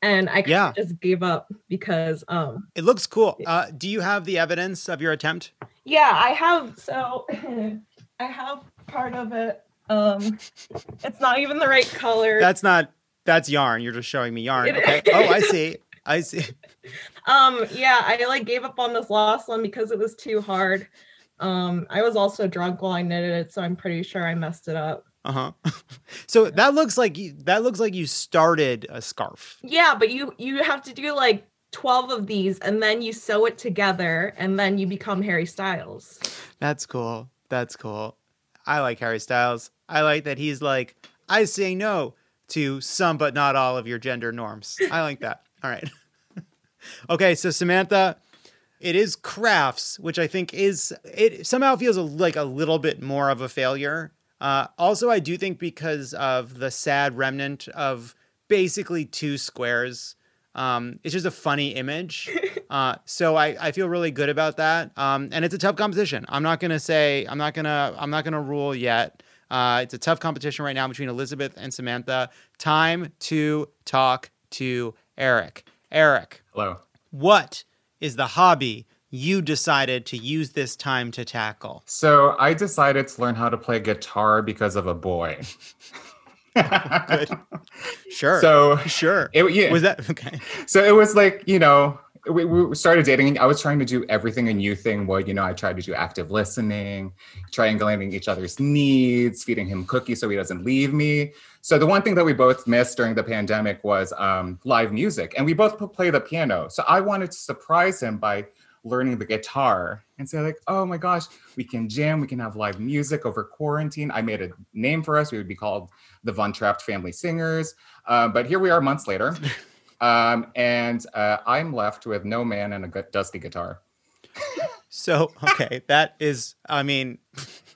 and I kind yeah. of just gave up because um, it looks cool. Uh, do you have the evidence of your attempt? Yeah, I have. So I have part of it. Um, it's not even the right color. That's not. That's yarn. You're just showing me yarn. Okay. Oh, I see. I see. Um. Yeah, I like gave up on this last one because it was too hard. Um. I was also drunk while I knitted it, so I'm pretty sure I messed it up. Uh-huh. So that looks like you, that looks like you started a scarf. Yeah, but you you have to do like twelve of these, and then you sew it together, and then you become Harry Styles. That's cool. That's cool. I like Harry Styles. I like that he's like, I say no to some but not all of your gender norms. I like that. All right. Okay, so Samantha, it is crafts, which I think is, it somehow feels like a little bit more of a failure. Uh, also, I do think because of the sad remnant of basically two squares, Um, it's just a funny image. Uh, so I, I feel really good about that. Um, and it's a tough competition. I'm not going to say, I'm not going to, I'm not going to rule yet. Uh, it's a tough competition right now between Elizabeth and Samantha. Time to talk to Eric. Eric. Hello. What is the hobby you decided to use this time to tackle? So I decided to learn how to play guitar because of a boy. Good. Sure. So sure. It, yeah. Was that okay? So it was like, you know, we, we started dating and I was trying to do everything a new thing. Well, you know, I tried to do active listening, triangulating each other's needs, feeding him cookies so he doesn't leave me. So the one thing that we both missed during the pandemic was um, live music, and we both play the piano. So I wanted to surprise him by learning the guitar and say like, oh my gosh, we can jam, we can have live music over quarantine. I made a name for us. We would be called the Von Trapp Family Singers. Uh, but here we are months later. Um, and uh, I'm left with no man and a dusty guitar. So, okay, that is, I mean,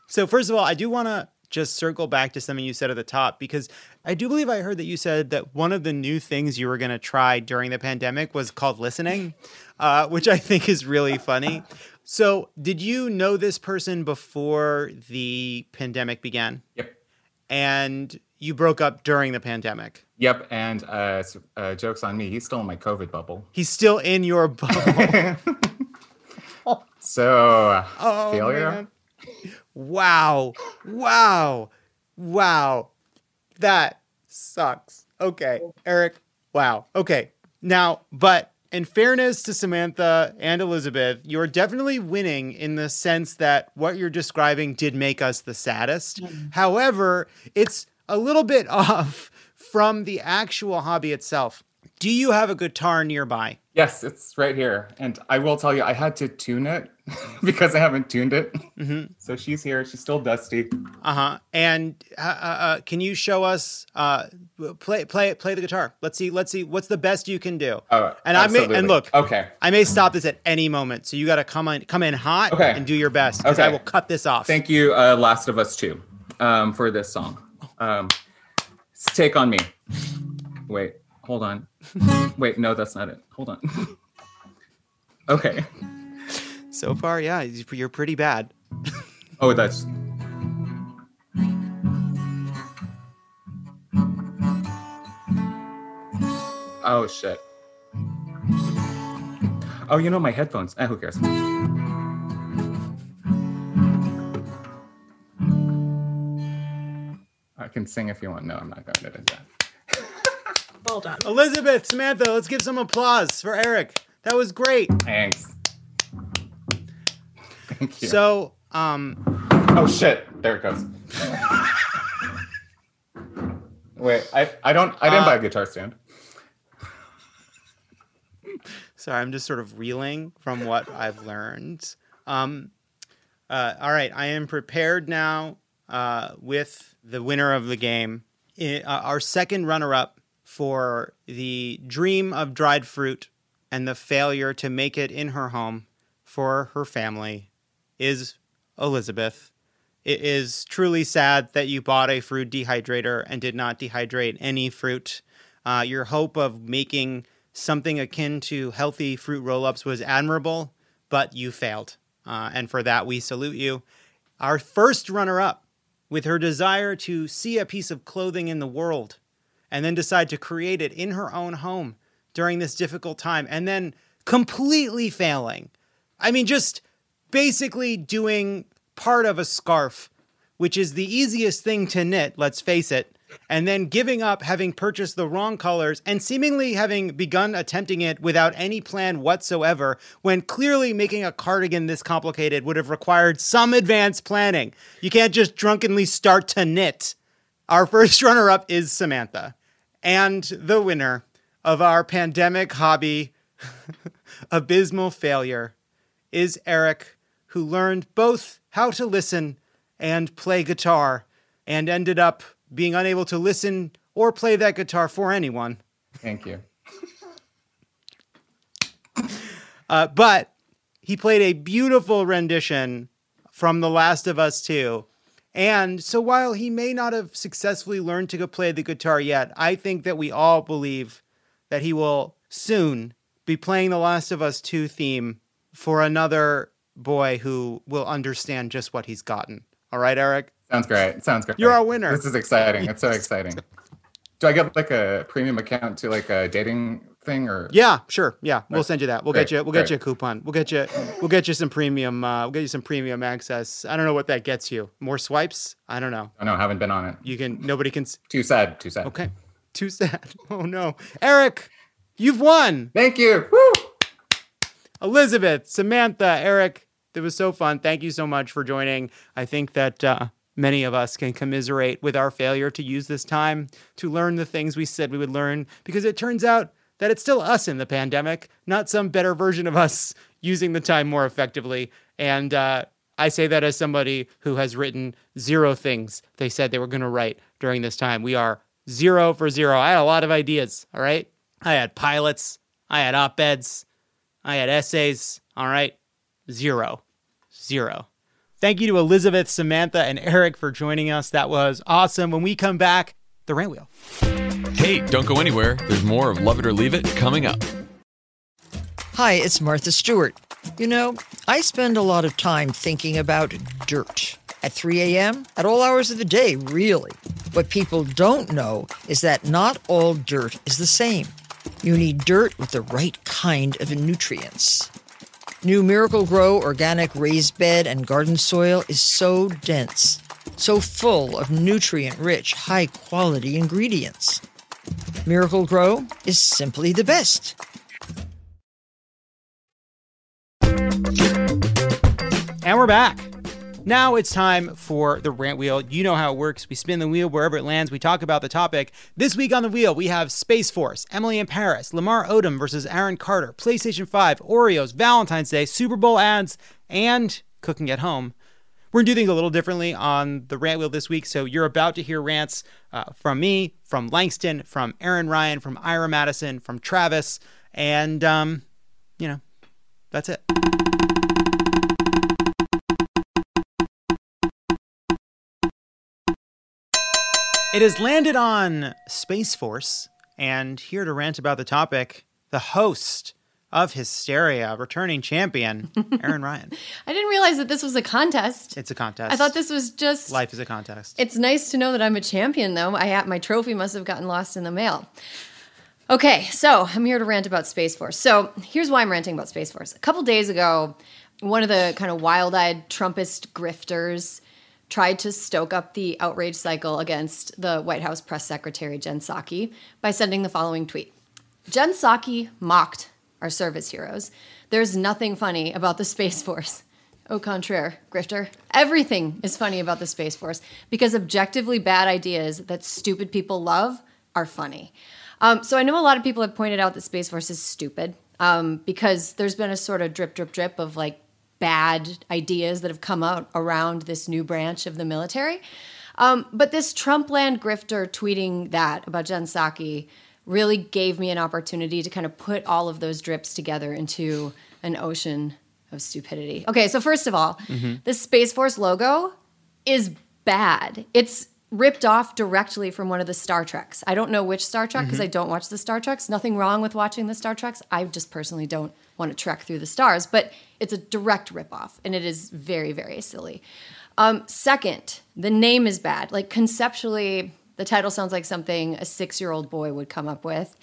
so first of all, I do want to just circle back to something you said at the top, because I do believe I heard that you said that one of the new things you were going to try during the pandemic was called listening, uh, which I think is really funny. So did you know this person before the pandemic began? Yep. And you broke up during the pandemic. Yep. And uh, uh, joke's on me. He's still in my COVID bubble. He's still in your bubble. So uh, oh, failure. Man. Wow. Wow. Wow. That sucks. Okay, Eric. Wow. Okay. Now, but in fairness to Samantha and Elizabeth, you're definitely winning in the sense that what you're describing did make us the saddest. Mm-hmm. However, it's a little bit off from the actual hobby itself. Do you have a guitar nearby? Yes, it's right here. And I will tell you, I had to tune it because I haven't tuned it. Mm-hmm. So she's here. She's still dusty. Uh-huh. And uh, uh, can you show us, uh, play play play the guitar. Let's see. Let's see. What's the best you can do? Oh, and absolutely. I may, and look, okay. I may stop this at any moment. So you got to come in, come in hot okay. and do your best, because okay. I will cut this off. Thank you, uh, Last of Us Two, um, for this song. Um, take on me. Wait. Hold on. Wait, no, that's not it. Hold on. Okay. So far, yeah, you're pretty bad. Oh, that's... Oh, shit. Oh, you know, my headphones. Eh, who cares? I can sing if you want. No, I'm not going to do that. Well done. Elizabeth, Samantha, let's give some applause for Eric. That was great. Thanks. Thank you. So, um... Oh, shit. There it goes. Wait, I I don't... I didn't uh, buy a guitar stand. Sorry, I'm just sort of reeling from what I've learned. Um, uh, all right, I am prepared now uh, with the winner of the game. It, uh, our second runner-up for the dream of dried fruit and the failure to make it in her home for her family is Elizabeth. It is truly sad that you bought a fruit dehydrator and did not dehydrate any fruit. Uh, your hope of making something akin to healthy fruit roll-ups was admirable, but you failed. Uh, and for that, we salute you. Our first runner-up, with her desire to see a piece of clothing in the world and then decide to create it in her own home during this difficult time, and then completely failing. I mean, just basically doing part of a scarf, which is the easiest thing to knit, let's face it, and then giving up, having purchased the wrong colors, and seemingly having begun attempting it without any plan whatsoever, when clearly making a cardigan this complicated would have required some advanced planning. You can't just drunkenly start to knit. Our first runner-up is Samantha. And the winner of our pandemic hobby abysmal failure is Eric, who learned both how to listen and play guitar and ended up being unable to listen or play that guitar for anyone. Thank you. Uh, but he played a beautiful rendition from The Last of Us Two. And so while he may not have successfully learned to go play the guitar yet, I think that we all believe that he will soon be playing the Last of Us Two theme for another boy who will understand just what he's gotten. All right, Eric? Sounds great. Sounds great. You're our winner. This is exciting. It's so exciting. Do I get like a premium account to like a dating thing or? Yeah, sure. Yeah, we'll send you that. We'll great, get you. We'll great. get you a coupon. We'll get you. We'll get you some premium. Uh, we'll get you some premium access. I don't know what that gets you. More swipes? I don't know. I know. Haven't been on it. You can. Nobody can. Too sad. Too sad. Okay. Too sad. Oh no, Eric, you've won. Thank you. Woo! Elizabeth, Samantha, Eric, it was so fun. Thank you so much for joining. I think that. Uh, Many of us can commiserate with our failure to use this time to learn the things we said we would learn, because it turns out that it's still us in the pandemic, not some better version of us using the time more effectively. And uh, I say that as somebody who has written zero things they said they were going to write during this time. We are zero for zero. I had a lot of ideas, all right? I had pilots. I had op-eds. I had essays, all right? Zero. Zero. Thank you to Elizabeth, Samantha, and Eric for joining us. That was awesome. When we come back, the rant wheel. Hey, don't go anywhere. There's more of Love It or Leave It coming up. Hi, it's Martha Stewart. You know, I spend a lot of time thinking about dirt. At three a.m., at all hours of the day, really. What people don't know is that not all dirt is the same. You need dirt with the right kind of nutrients. New Miracle-Gro organic raised bed and garden soil is so dense, so full of nutrient-rich, high-quality ingredients. Miracle-Gro is simply the best. And we're back. Now it's time for the rant wheel. You know how it works. We spin the wheel wherever it lands. We talk about the topic. This week on the wheel, we have Space Force, Emily in Paris, Lamar Odom versus Aaron Carter, PlayStation five, Oreos, Valentine's Day, Super Bowl ads, and cooking at home. We're going to do things a little differently on the rant wheel this week. So you're about to hear rants uh, from me, from Langston, from Aaron Ryan, from Ira Madison, from Travis. And, um, you know, that's it. It has landed on Space Force, and here to rant about the topic, the host of Hysteria, returning champion, Aaron Ryan. I didn't realize that this was a contest. It's a contest. I thought this was just... Life is a contest. It's nice to know that I'm a champion, though. I have, my trophy must have gotten lost in the mail. Okay, so I'm here to rant about Space Force. So here's why I'm ranting about Space Force. A couple days ago, one of the kind of wild-eyed Trumpist grifters tried to stoke up the outrage cycle against the White House press secretary, Jen Psaki, by sending the following tweet. Jen Psaki mocked our service heroes. There's nothing funny about the Space Force. Au contraire, grifter. Everything is funny about the Space Force because objectively bad ideas that stupid people love are funny. Um, so I know a lot of people have pointed out that Space Force is stupid um, because there's been a sort of drip, drip, drip of like, bad ideas that have come out around this new branch of the military. Um, but this Trumpland grifter tweeting that about Jen Psaki really gave me an opportunity to kind of put all of those drips together into an ocean of stupidity. Okay, so first of all, mm-hmm. This Space Force logo is bad. It's ripped off directly from one of the Star Treks. I don't know which Star Trek because mm-hmm. I don't watch the Star Treks. Nothing wrong with watching the Star Treks. I just personally don't want to trek through the stars, but it's a direct ripoff, and it is very, very silly. Um, second, the name is bad. Like conceptually, the title sounds like something a six-year-old boy would come up with,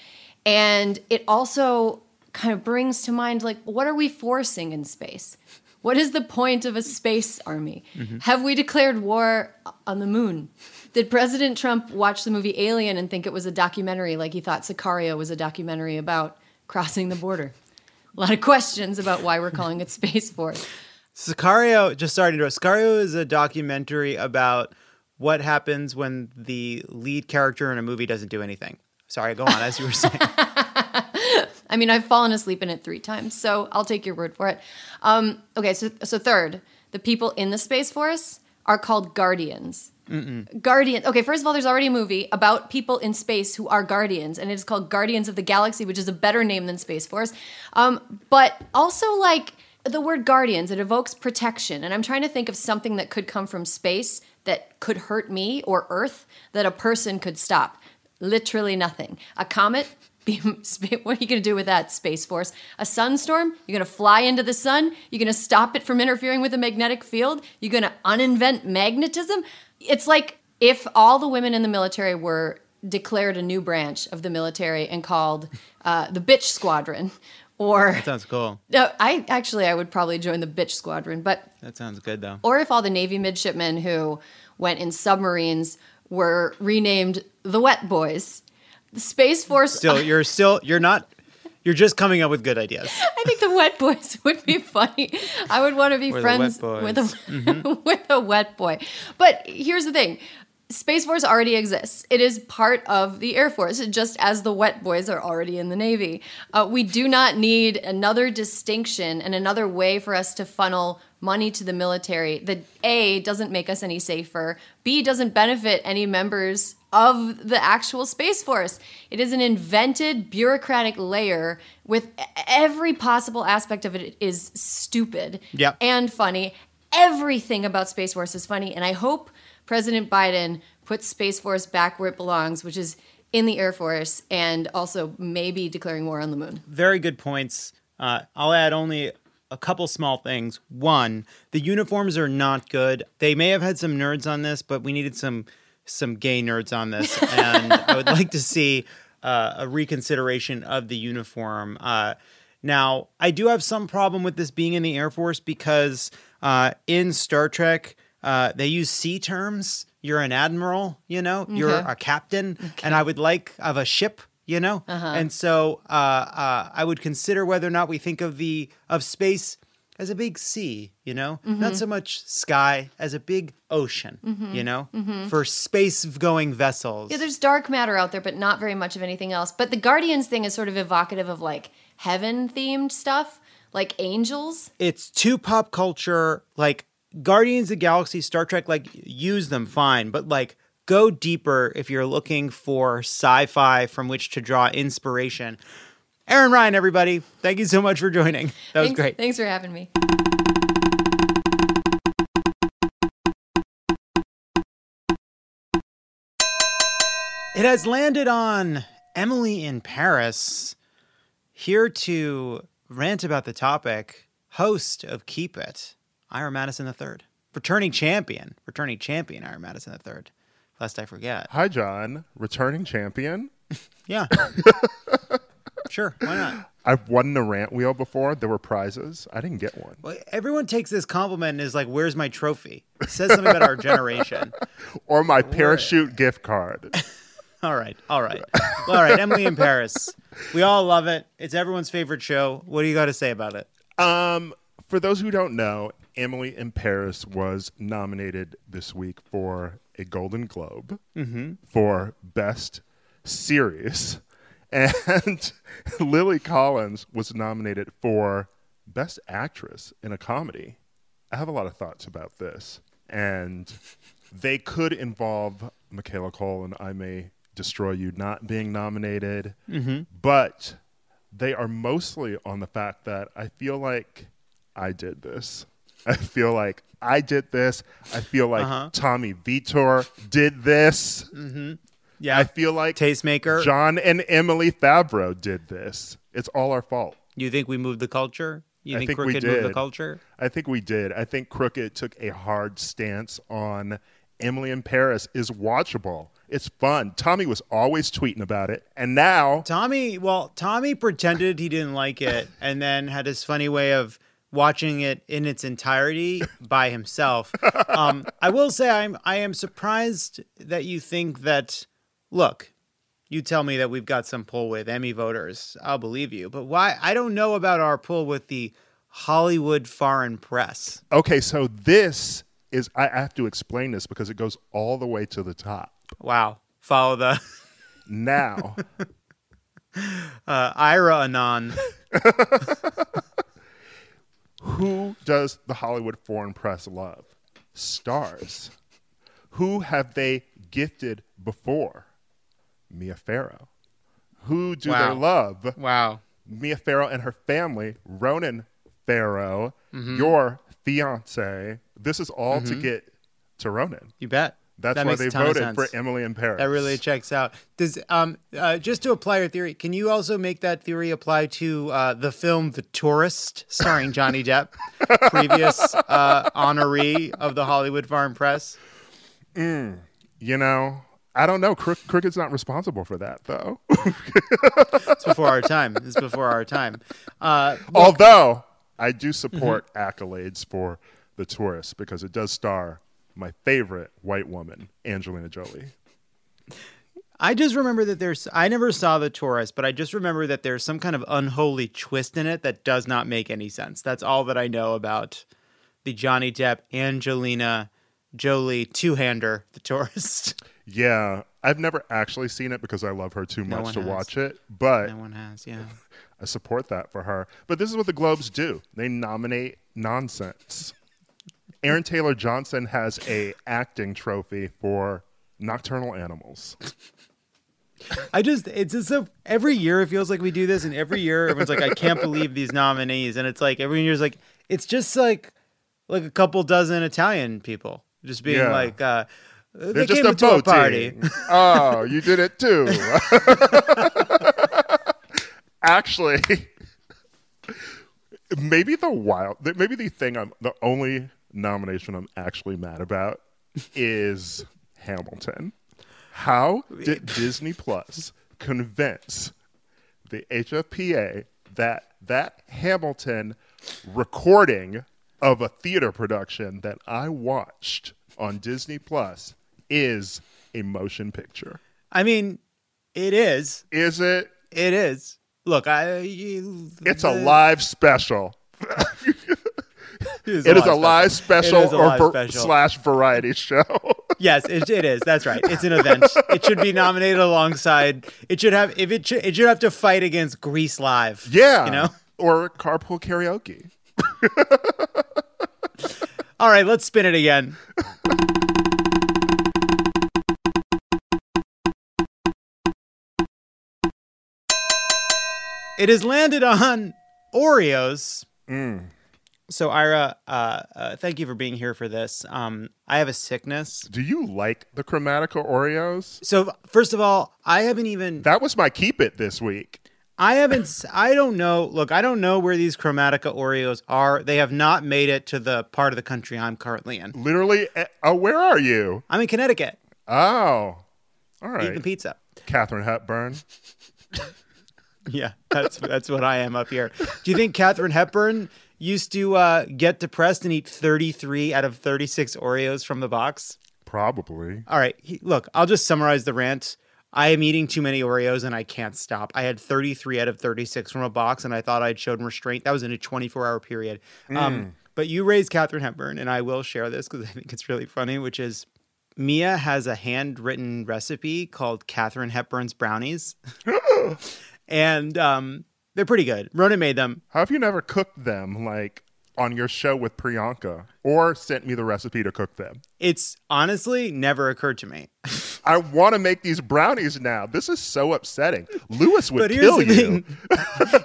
and it also kind of brings to mind like, what are we forcing in space? What is the point of a space army? Mm-hmm. Have we declared war on the moon? Did President Trump watch the movie Alien and think it was a documentary like he thought Sicario was a documentary about crossing the border? A lot of questions about why we're calling it Space Force. Sicario, just starting to Sicario is a documentary about what happens when the lead character in a movie doesn't do anything. Sorry, go on, as you were saying. I mean, I've fallen asleep in it three times, so I'll take your word for it. Um, okay, so so third, the people in the Space Force are called Guardians. Mm-mm. Guardian. Okay, first of all, there's already a movie about people in space who are Guardians, and it's called Guardians of the Galaxy, which is a better name than Space Force. Um, but also, like, the word Guardians, it evokes protection, and I'm trying to think of something that could come from space that could hurt me or Earth that a person could stop. Literally nothing. A comet? What are you going to do with that, Space Force? A sunstorm? You're going to fly into the sun? You're going to stop it from interfering with the magnetic field? You're going to uninvent magnetism? It's like if all the women in the military were declared a new branch of the military and called uh, the Bitch Squadron. Or, that sounds cool. No, I actually I would probably join the Bitch Squadron, but that sounds good though. Or if all the Navy midshipmen who went in submarines were renamed the Wet Boys, the Space Force. Still, you're still you're not. You're just coming up with good ideas. I think the Wet Boys would be funny. I would want to be We're friends with a mm-hmm. with a wet boy. But here's the thing. Space Force already exists. It is part of the Air Force, just as the Wet Boys are already in the Navy. Uh, we do not need another distinction and another way for us to funnel money to the military that A, doesn't make us any safer, B, doesn't benefit any members of the actual Space Force. It is an invented bureaucratic layer with every possible aspect of it is stupid yep. and funny. Everything about Space Force is funny, and I hope President Biden puts Space Force back where it belongs, which is in the Air Force, and also maybe declaring war on the moon. Very good points. Uh, I'll add only a couple small things. One, the uniforms are not good. They may have had some nerds on this, but we needed some some gay nerds on this, and I would like to see uh, a reconsideration of the uniform. Uh, now, I do have some problem with this being in the Air Force because uh, in Star Trek, Uh, they use C terms. You're an admiral, you know, okay. You're a captain, okay. And I would like of a ship, you know. Uh-huh. And so uh, uh, I would consider whether or not we think of the of space as a big sea, you know, mm-hmm. not so much sky as a big ocean, mm-hmm. you know, mm-hmm. for space-going vessels. Yeah, there's dark matter out there, but not very much of anything else. But the Guardians thing is sort of evocative of like heaven-themed stuff, like angels. It's too pop culture, like. Guardians of the Galaxy, Star Trek, like, use them fine, but, like, go deeper if you're looking for sci-fi from which to draw inspiration. Aaron Ryan, everybody, thank you so much for joining. That was thanks, great. Thanks for having me. It has landed on Emily in Paris, here to rant about the topic, host of Keep It. Ira Madison the third, returning champion, returning champion Ira Madison the third, lest I forget. Hi, John. Returning champion? Yeah. Sure, why not? I've won the rant wheel before. There were prizes. I didn't get one. Well, everyone takes this compliment and is like, where's my trophy? It says something about our generation. Or my parachute Word. Gift card. All right, all right. Well, all right, Emily in Paris. We all love it. It's everyone's favorite show. What do you got to say about it? Um, for those who don't know, Emily in Paris was nominated this week for a Golden Globe mm-hmm. for Best Series. And Lily Collins was nominated for Best Actress in a Comedy. I have a lot of thoughts about this. And they could involve Michaela Cole and I May Destroy You not being nominated. Mm-hmm. But they are mostly on the fact that I feel like I did this. I feel like I did this. I feel like uh-huh. Tommy Vitor did this. Mm-hmm. Yeah, I feel like Tastemaker, John and Emily Favreau did this. It's all our fault. You think we moved the culture? You think, think Crooked moved the culture? I think we did. I think Crooked took a hard stance on Emily in Paris is watchable. It's fun. Tommy was always tweeting about it. And now Tommy, well, Tommy pretended he didn't like it and then had his funny way of watching it in its entirety by himself. Um, I will say I'm I am surprised that you think that. Look, you tell me that we've got some pull with Emmy voters. I'll believe you, but why? I don't know about our pull with the Hollywood foreign press. Okay, so this is I have to explain this because it goes all the way to the top. Wow, follow the now, uh, Ira Anon. Who does the Hollywood foreign press love? Stars. Who have they gifted before? Mia Farrow. Who do wow. they love? Wow. Mia Farrow and her family, Ronan Farrow, mm-hmm. your fiance. This is all mm-hmm. to get to Ronan. You bet. That's that why they voted for Emily in Paris. That really checks out. Does um uh, just to apply your theory, can you also make that theory apply to uh, the film The Tourist, starring Johnny Depp, previous uh, honoree of the Hollywood Foreign Press? Mm, you know, I don't know. Crick, Cricket's not responsible for that, though. It's before our time. It's before our time. Uh, Although I do support mm-hmm. accolades for The Tourist because it does star my favorite white woman, Angelina Jolie. I just remember that there's, I never saw The Tourist, but I just remember that there's some kind of unholy twist in it that does not make any sense. That's all that I know about the Johnny Depp, Angelina Jolie two-hander, The Tourist. Yeah. I've never actually seen it because I love her too much to watch it, but no one has, yeah. I support that for her. But this is what the Globes do. They nominate nonsense. Aaron Taylor Johnson has a acting trophy for Nocturnal Animals. I just, it's just a, every year it feels like we do this, and every year everyone's like, I can't believe these nominees. And it's like, every year's like, it's just like, like a couple dozen Italian people just being yeah. like, uh, they They're came just a to a party. Oh, you did it too. Actually, maybe the wild, maybe the thing I'm, the only nomination I'm actually mad about is Hamilton. How did Disney Plus convince the H F P A that that Hamilton recording of a theater production that I watched on Disney Plus is a motion picture? I mean, it is. Is it? It is. Look, I. You, it's the, a live special. It is, it, a is a live special. Special it is a live or ver- special slash variety show. Yes, it, it is. That's right. It's an event. It should be nominated alongside. It should have. If it should, it should have to fight against Grease Live. Yeah, you know, or Carpool Karaoke. All right, let's spin it again. It has landed on Oreos. Mm. So, Ira, uh, uh, thank you for being here for this. Um, I have a sickness. Do you like the Chromatica Oreos? So, first of all, I haven't even... That was my Keep It this week. I haven't... I don't know. Look, I don't know where these Chromatica Oreos are. They have not made it to the part of the country I'm currently in. Literally? Oh, where are you? I'm in Connecticut. Oh. All right. Eating pizza. Katharine Hepburn. Yeah, that's that's what I am up here. Do you think Katharine Hepburn used to uh, get depressed and eat thirty-three out of thirty-six Oreos from the box? Probably. All right. He, look, I'll just summarize the rant. I am eating too many Oreos and I can't stop. I had thirty-three out of thirty-six from a box and I thought I'd shown restraint. That was in a twenty-four hour period. Mm. Um, but you raised Katharine Hepburn, and I will share this because I think it's really funny, which is Mia has a handwritten recipe called Katharine Hepburn's Brownies. And um, they're pretty good. Ronan made them. How have you never cooked them, like, on your show with Priyanka, or sent me the recipe to cook them? It's honestly never occurred to me. I want to make these brownies now. This is so upsetting. Lewis would kill you.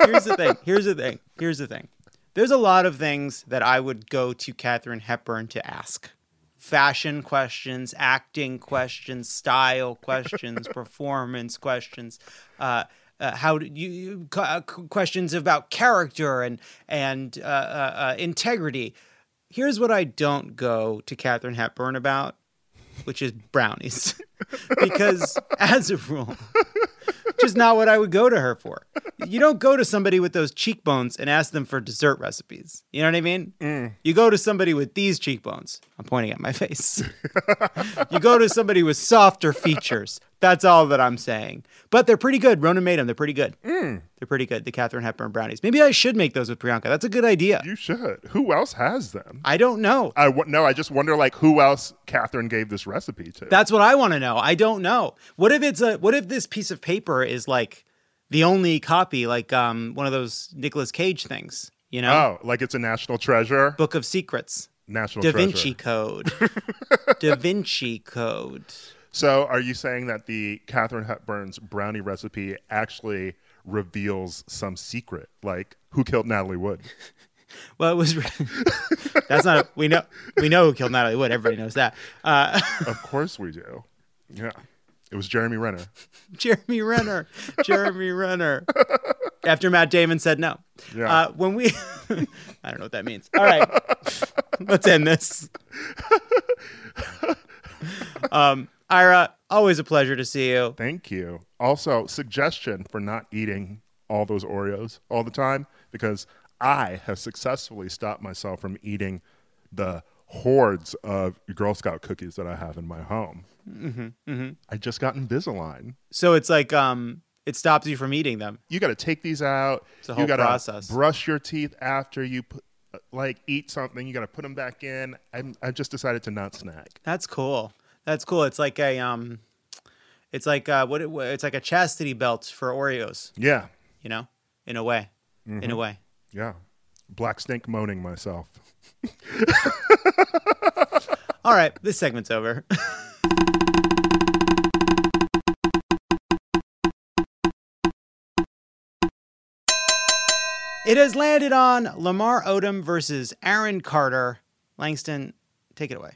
Here's the thing. Here's the thing. Here's the thing. There's a lot of things that I would go to Katharine Hepburn to ask. Fashion questions, acting questions, style questions, performance questions, uh... Uh, how do you, you uh, questions about character and and uh, uh, uh, integrity. Here's what I don't go to Katharine Hepburn about, which is brownies, because as a rule, just not what I would go to her for. You don't go to somebody with those cheekbones and ask them for dessert recipes. You know what I mean? Mm. You go to somebody with these cheekbones. I'm pointing at my face. You go to somebody with softer features. That's all that I'm saying. But they're pretty good. Ronan made them. They're pretty good. Mm. They're pretty good. The Katharine Hepburn brownies. Maybe I should make those with Priyanka. That's a good idea. You should. Who else has them? I don't know. I w- no, I just wonder, like, who else Katharine gave this recipe to. That's what I want to know. I don't know. What if it's a? What if this piece of paper is like the only copy, like um, one of those Nicolas Cage things? You know? Oh, like it's a National Treasure. Book of Secrets. National Da Treasure. Da Vinci Code. Da Vinci Code. So are you saying that the Katharine Hepburn's brownie recipe actually reveals some secret, like who killed Natalie Wood? Well, it was. That's not. A, we know. We know who killed Natalie Wood. Everybody knows that. Uh, of course we do. Yeah, it was Jeremy Renner. Jeremy Renner. Jeremy Renner. After Matt Damon said no. Yeah. Uh, when we, I don't know what that means. All right, let's end this. Um, Ira, always a pleasure to see you. Thank you. Also, suggestion for not eating all those Oreos all the time, because I have successfully stopped myself from eating the hordes of Girl Scout cookies that I have in my home. Mm-hmm, mm-hmm. I just got Invisalign. So it's like um, it stops you from eating them. You got to take these out. It's a whole process. You got to brush your teeth after you put, like eat something. You got to put them back in. I'm, I just decided to not snack. That's cool. That's cool. It's like a um, it's like uh, what it, it's like a chastity belt for Oreos. Yeah. You know, in a way, mm-hmm. in a way. Yeah. Black snake moaning myself. All right. This segment's over. It has landed on Lamar Odom versus Aaron Carter. Langston, take it away.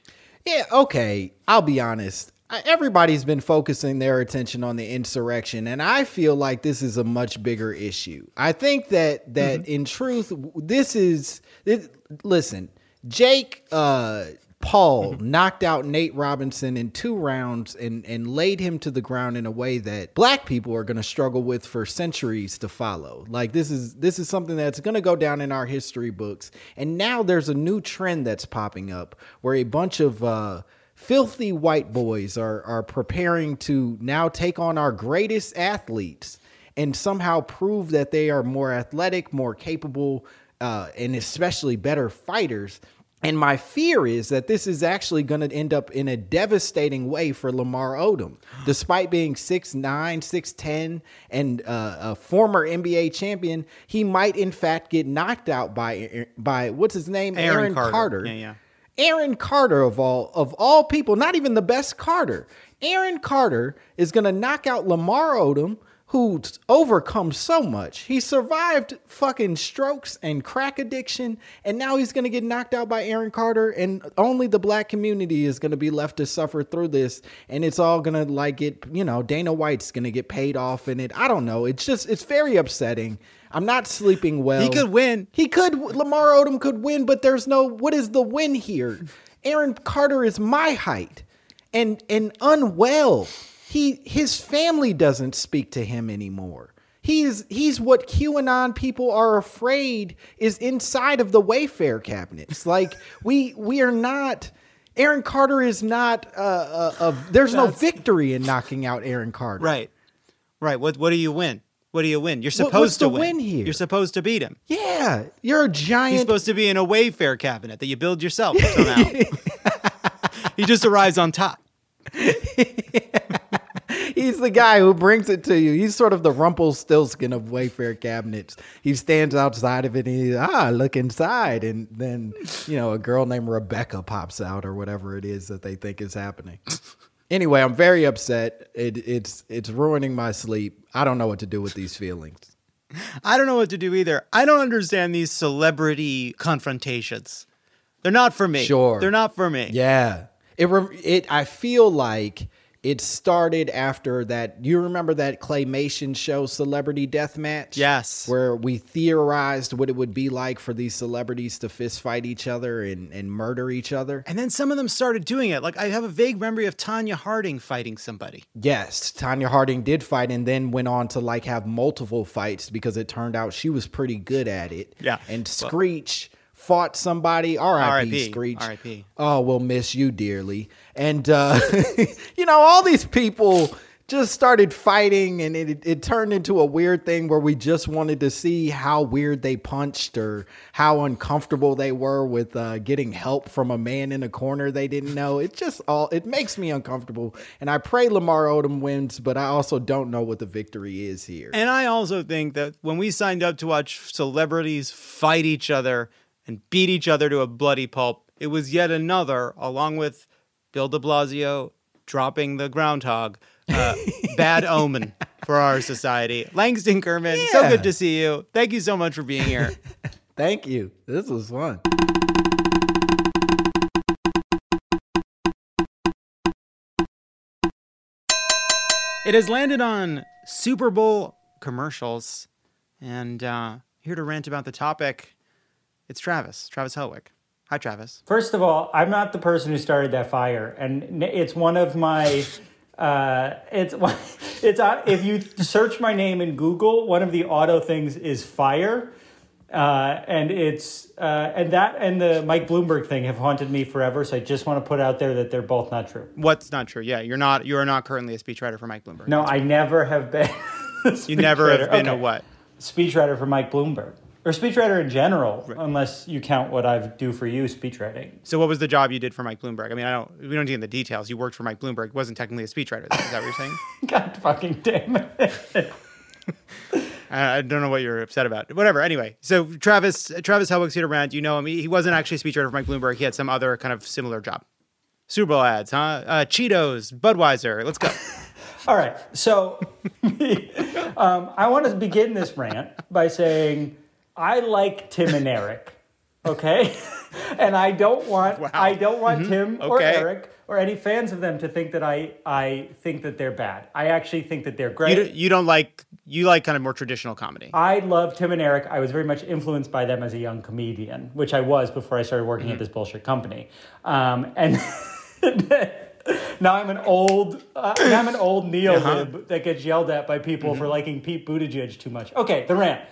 Yeah. Okay. I'll be honest. Everybody's been focusing their attention on the insurrection, and I feel like this is a much bigger issue. I think that that mm-hmm. in truth, this is this, listen, Jake uh, Paul mm-hmm. knocked out Nate Robinson in two rounds and, and laid him to the ground in a way that black people are going to struggle with for centuries to follow. Like this is this is something that's going to go down in our history books. And now there's a new trend that's popping up where a bunch of uh, filthy white boys are are preparing to now take on our greatest athletes and somehow prove that they are more athletic, more capable, uh, and especially better fighters. And my fear is that this is actually going to end up in a devastating way for Lamar Odom. Despite being six nine, six ten, and uh, a former N B A champion, he might in fact get knocked out by, by what's his name? Aaron, Aaron Carter. Carter. Yeah, yeah. Aaron Carter of all of all people, not even the best Carter. Aaron Carter is going to knock out Lamar Odom, who's overcome so much. He survived fucking strokes and crack addiction, and now he's going to get knocked out by Aaron Carter, and only the black community is going to be left to suffer through this, and it's all going to like get, you know, Dana White's going to get paid off in it. I don't know. It's just, it's very upsetting. I'm not sleeping well. He could win. He could. Lamar Odom could win, but there's no, what is the win here? Aaron Carter is my height and and unwell. He his family doesn't speak to him anymore. He's he's what QAnon people are afraid is inside of the Wayfair cabinets. Like we we are not. Aaron Carter is not. Uh, uh, uh, there's no victory in knocking out Aaron Carter. Right. Right. What what do you win? What do you win? You're supposed What's to win. win here? You're supposed to beat him. Yeah, you're a giant. He's supposed to be in a Wayfair cabinet that you build yourself. Somehow. He just arrives on top. He's the guy who brings it to you. He's sort of the Rumpelstiltskin of Wayfair cabinets. He stands outside of it and he's, ah, look inside. And then, you know, a girl named Rebecca pops out or whatever it is that they think is happening. Anyway, I'm very upset. It, it's it's ruining my sleep. I don't know what to do with these feelings. I don't know what to do either. I don't understand these celebrity confrontations. They're not for me. Sure. They're not for me. Yeah. It. It. I feel like it started after that. You remember that claymation show, Celebrity Deathmatch? Yes. Where we theorized what it would be like for these celebrities to fist fight each other and, and murder each other. And then some of them started doing it. Like, I have a vague memory of Tanya Harding fighting somebody. Yes, Tanya Harding did fight and then went on to, like, have multiple fights because it turned out she was pretty good at it. Yeah. And Screech... Well. Fought somebody, R I P Screech. R I P Oh, we'll miss you dearly. And, uh, you know, all these people just started fighting, and it, it turned into a weird thing where we just wanted to see how weird they punched or how uncomfortable they were with uh, getting help from a man in a corner they didn't know. It just all, it makes me uncomfortable. And I pray Lamar Odom wins, but I also don't know what the victory is here. And I also think that when we signed up to watch celebrities fight each other, and beat each other to a bloody pulp. It was yet another, along with Bill de Blasio dropping the groundhog, uh, bad omen for our society. Langston Kerman, yeah. So good to see you. Thank you so much for being here. Thank you. This was fun. It has landed on Super Bowl commercials, and uh, here to rant about the topic, it's Travis, Travis Helwig. Hi, Travis. First of all, I'm not the person who started that fire, and it's one of my... Uh, it's it's uh, if you search my name in Google, one of the auto things is fire, uh, and it's uh, and that and the Mike Bloomberg thing have haunted me forever. So I just want to put out there that they're both not true. What's not true? Yeah, you're not you are not currently a speechwriter for Mike Bloomberg. No, I never have been. You never have been okay. A what? Speechwriter for Mike Bloomberg. Or speechwriter in general, right. Unless you count what I do for you, speechwriting. So what was the job you did for Mike Bloomberg? I mean, I don't. We don't need the details. You worked for Mike Bloomberg. It wasn't technically a speechwriter. Is that what you're saying? God fucking damn it. I don't know what you're upset about. Whatever. Anyway, so Travis Travis Helwig's here to rant. You know him. He wasn't actually a speechwriter for Mike Bloomberg. He had some other kind of similar job. Super Bowl ads, huh? Uh, Cheetos, Budweiser. Let's go. All right. So um, I want to begin this rant by saying... I like Tim and Eric, okay? And I don't want wow. I don't want mm-hmm. Tim or okay. Eric or any fans of them to think that I I think that they're bad. I actually think that they're great. You, do, you don't like you like kind of more traditional comedy. I love Tim and Eric. I was very much influenced by them as a young comedian, which I was before I started working mm-hmm. at this bullshit company. Um, and now I'm an old uh, now I'm an old neo-lib uh-huh. that gets yelled at by people mm-hmm. for liking Pete Buttigieg too much. Okay, the rant.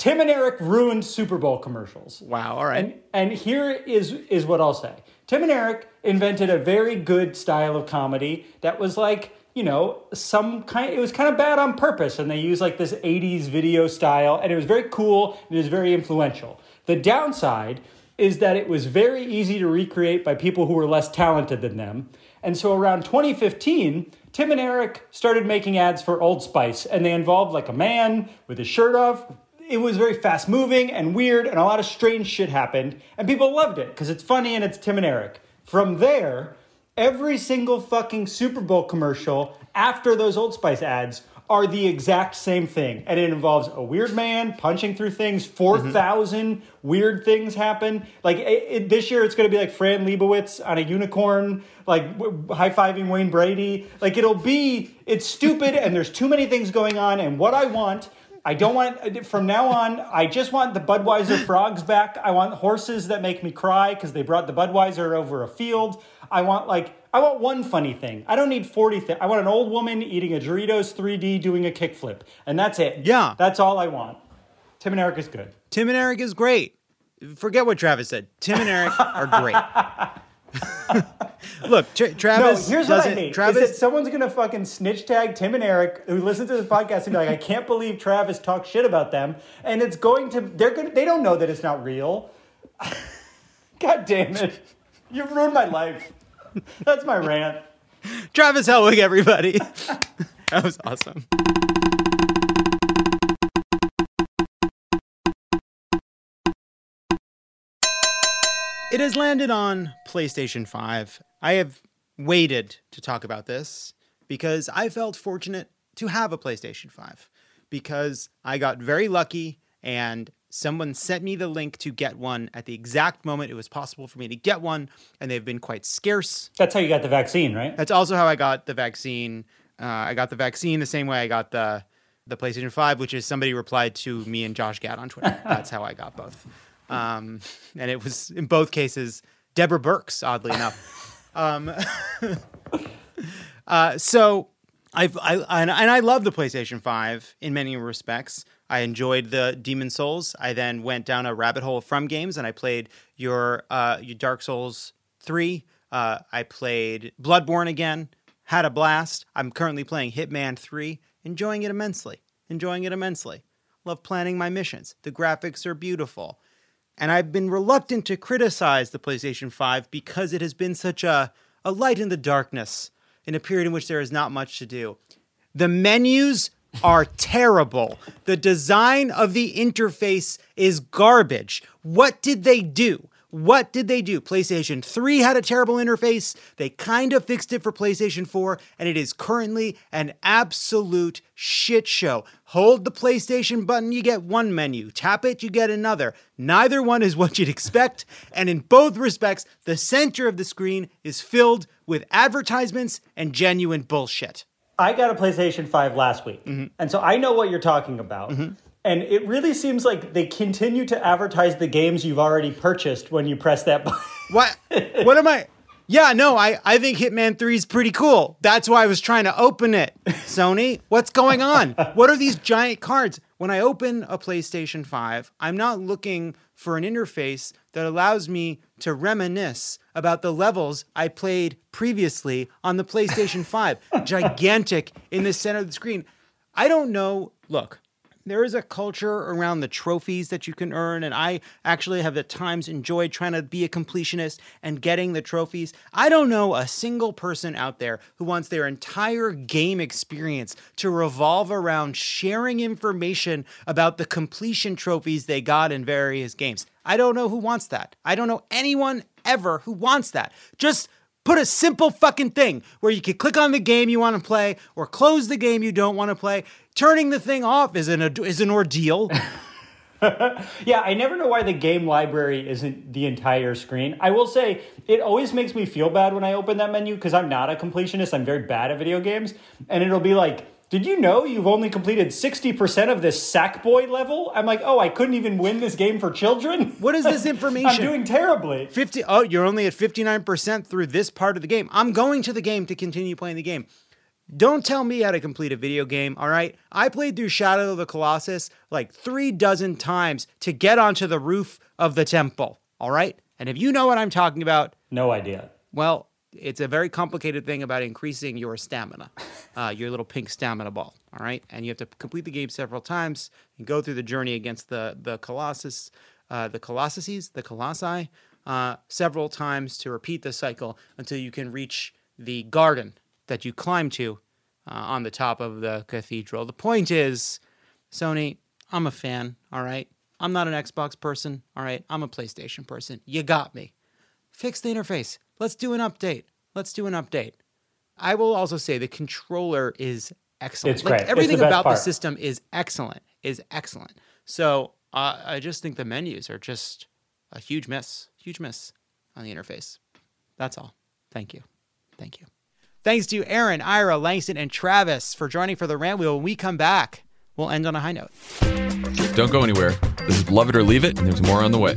Tim and Eric ruined Super Bowl commercials. Wow, all right. And, and here is is what I'll say. Tim and Eric invented a very good style of comedy that was like, you know, some kind, it was kind of bad on purpose, and they used like this eighties video style, and it was very cool, and it was very influential. The downside is that it was very easy to recreate by people who were less talented than them. And so around twenty fifteen, Tim and Eric started making ads for Old Spice, and they involved like a man with his shirt off. It was very fast-moving and weird, and a lot of strange shit happened, and people loved it because it's funny and it's Tim and Eric. From there, every single fucking Super Bowl commercial after those Old Spice ads are the exact same thing, and it involves a weird man punching through things. four thousand mm-hmm. weird things happen. Like, it, it, this year it's going to be like Fran Lebowitz on a unicorn, like w- high-fiving Wayne Brady. Like, it'll be, it's stupid, and there's too many things going on, and what I want... I don't want, from now on, I just want the Budweiser frogs back. I want horses that make me cry because they brought the Budweiser over a field. I want, like, I want one funny thing. I don't need forty things. I want an old woman eating a Doritos three D doing a kickflip. And that's it. Yeah. That's all I want. Tim and Eric is good. Tim and Eric is great. Forget what Travis said. Tim and Eric are great. Look, tra- Travis. No, here's what I hate. Travis, is that someone's gonna fucking snitch tag Tim and Eric who listen to this podcast and be like, I can't believe Travis talked shit about them, and it's going to. They're gonna. They don't know that it's not real. God damn it! You've ruined my life. That's my rant. Travis Helwig, everybody. That was awesome. It has landed on PlayStation five. I have waited to talk about this because I felt fortunate to have a PlayStation five because I got very lucky and someone sent me the link to get one at the exact moment it was possible for me to get one, and they've been quite scarce. That's how you got the vaccine, right? That's also how I got the vaccine. Uh, I got the vaccine the same way I got the, the PlayStation five, which is somebody replied to me and Josh Gad on Twitter. That's how I got both. Um, and it was, in both cases, Deborah Birx, oddly enough. Um, uh, so I've, I, and, and I love the PlayStation five in many respects. I enjoyed the Demon Souls. I then went down a rabbit hole from games and I played your, uh, your Dark Souls three. Uh, I played Bloodborne again, had a blast. I'm currently playing Hitman three, enjoying it immensely, enjoying it immensely. Love planning my missions. The graphics are beautiful. And I've been reluctant to criticize the PlayStation five because it has been such a, a light in the darkness in a period in which there is not much to do. The menus are terrible. The design of the interface is garbage. What did they do? What did they do? PlayStation three had a terrible interface. They kind of fixed it for PlayStation four, and it is currently an absolute shit show. Hold the PlayStation button, you get one menu. Tap it, you get another. Neither one is what you'd expect, and in both respects, the center of the screen is filled with advertisements and genuine bullshit. I got a PlayStation five last week, mm-hmm. and so I know what you're talking about. Mm-hmm. And it really seems like they continue to advertise the games you've already purchased when you press that button. What? What am I? Yeah, no, I, I think Hitman three is pretty cool. That's why I was trying to open it. Sony, what's going on? What are these giant cards? When I open a PlayStation five, I'm not looking for an interface that allows me to reminisce about the levels I played previously on the PlayStation five. Gigantic in the center of the screen. I don't know. Look. There is a culture around the trophies that you can earn, and I actually have at times enjoyed trying to be a completionist and getting the trophies. I don't know a single person out there who wants their entire game experience to revolve around sharing information about the completion trophies they got in various games. I don't know who wants that. I don't know anyone ever who wants that. Just put a simple fucking thing where you can click on the game you want to play or close the game you don't want to play. Turning the thing off is an is an ordeal. Yeah, I never know why the game library isn't the entire screen. I will say it always makes me feel bad when I open that menu because I'm not a completionist. I'm very bad at video games. And it'll be like, did you know you've only completed sixty percent of this Sackboy level? I'm like, oh, I couldn't even win this game for children? What is this information? I'm doing terribly. fifty Oh, you're only at fifty-nine percent through this part of the game. I'm going to the game to continue playing the game. Don't tell me how to complete a video game, all right? I played through Shadow of the Colossus like three dozen times to get onto the roof of the temple, all right? And if you know what I'm talking about... No idea. Well... It's a very complicated thing about increasing your stamina, uh, your little pink stamina ball, all right? And you have to complete the game several times and go through the journey against the the Colossus, uh, the Colossuses, the Colossi, uh, several times to repeat the cycle until you can reach the garden that you climb to uh, on the top of the cathedral. The point is, Sony, I'm a fan, all right? I'm not an Xbox person, all right? I'm a PlayStation person. You got me. Fix the interface. Let's do an update. Let's do an update. I will also say the controller is excellent. It's like, great. Everything it's the about part. The system is excellent, is excellent. So uh, I just think the menus are just a huge miss, huge miss on the interface. That's all. Thank you. Thank you. Thanks to Aaron, Ira, Langston, and Travis for joining for the Rant Wheel. When we come back, we'll end on a high note. Don't go anywhere. This is Love It or Leave It, and there's more on the way.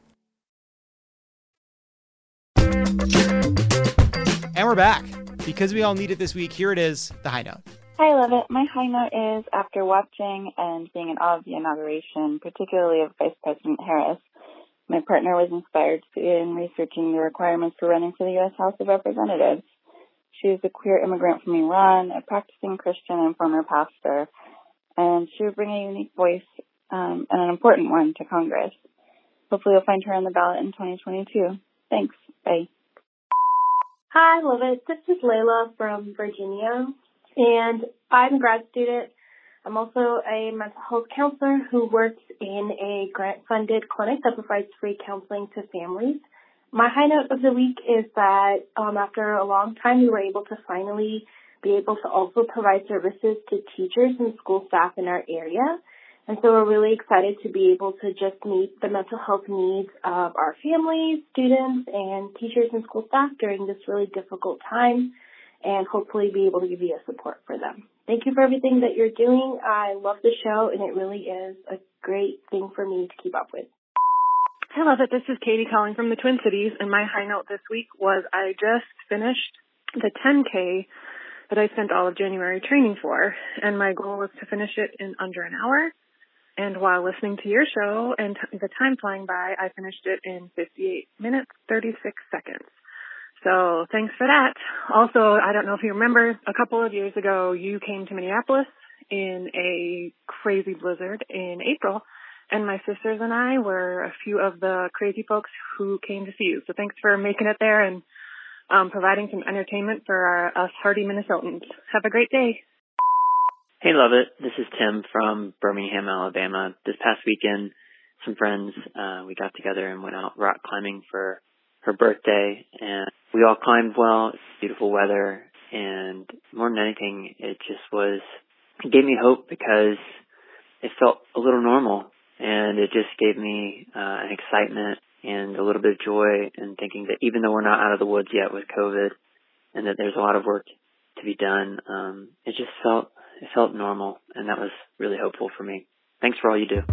And we're back. Because we all need it this week, here it is, the high note. I love it. My high note is, after watching and being in awe of the inauguration, particularly of Vice President Harris, my partner was inspired in researching the requirements for running for the U S House of Representatives. She is a queer immigrant from Iran, a practicing Christian and former pastor, and she would bring a unique voice, um, and an important one, to Congress. Hopefully you'll find her on the ballot in twenty twenty-two. Thanks. Bye. Hi, love it. This is Layla from Virginia, and I'm a grad student. I'm also a mental health counselor who works in a grant-funded clinic that provides free counseling to families. My high note of the week is that um, after a long time, we were able to finally be able to also provide services to teachers and school staff in our area, and so we're really excited to be able to just meet the mental health needs of our families, students, and teachers and school staff during this really difficult time, and hopefully be able to give you support for them. Thank you for everything that you're doing. I love the show, and it really is a great thing for me to keep up with. I love it. This is Katie calling from the Twin Cities, and my high note this week was I just finished the ten K that I spent all of January training for, and my goal was to finish it in under an hour. And while listening to your show and t- the time flying by, I finished it in fifty-eight minutes, thirty-six seconds. So thanks for that. Also, I don't know if you remember, a couple of years ago, you came to Minneapolis in a crazy blizzard in April, and my sisters and I were a few of the crazy folks who came to see you. So thanks for making it there and um, providing some entertainment for our, us hardy Minnesotans. Have a great day. Hey, Love It. This is Tim from Birmingham, Alabama. This past weekend, some friends, uh, we got together and went out rock climbing for her birthday, and we all climbed well. It's beautiful weather, and more than anything, it just was, it gave me hope because it felt a little normal, and it just gave me uh, an excitement and a little bit of joy in thinking that even though we're not out of the woods yet with COVID and that there's a lot of work to be done, um, it just felt, it felt normal, and that was really hopeful for me. Thanks for all you do.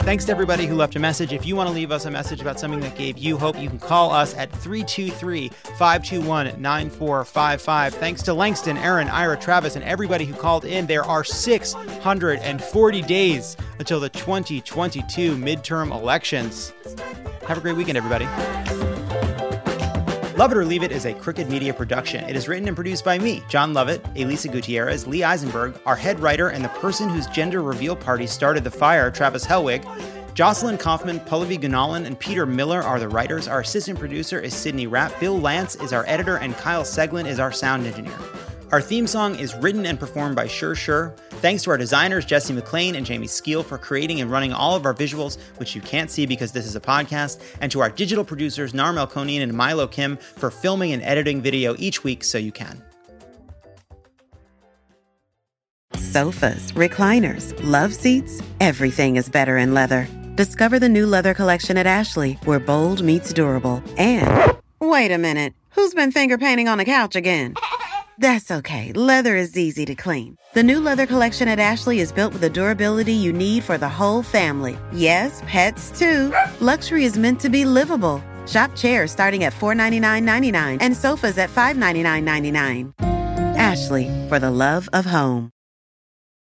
Thanks to everybody who left a message. If you want to leave us a message about something that gave you hope, you can call us at three two three, five two one, nine four five five. Thanks to Langston, Aaron, Ira, Travis, and everybody who called in. There are six hundred forty days until the twenty twenty-two midterm elections. Have a great weekend, everybody. Love It or Leave It is a Crooked Media production. It is written and produced by me, John Lovett, Elisa Gutierrez, Lee Eisenberg, our head writer, and the person whose gender reveal party started the fire, Travis Helwig. Jocelyn Kaufman, Pallavi Gunalan, and Peter Miller are the writers. Our assistant producer is Sydney Rapp. Bill Lance is our editor, and Kyle Seglin is our sound engineer. Our theme song is written and performed by Sure Sure. Thanks to our designers, Jesse McLean and Jamie Skeel, for creating and running all of our visuals, which you can't see because this is a podcast, and to our digital producers, Nar Melkonian and Milo Kim, for filming and editing video each week so you can. Sofas, recliners, love seats, everything is better in leather. Discover the new leather collection at Ashley, where bold meets durable. And wait a minute, who's been finger painting on the couch again? That's okay. Leather is easy to clean. The new leather collection at Ashley is built with the durability you need for the whole family. Yes, pets too. Luxury is meant to be livable. Shop chairs starting at four ninety-nine ninety-nine and sofas at five ninety-nine ninety-nine. Ashley, for the love of home.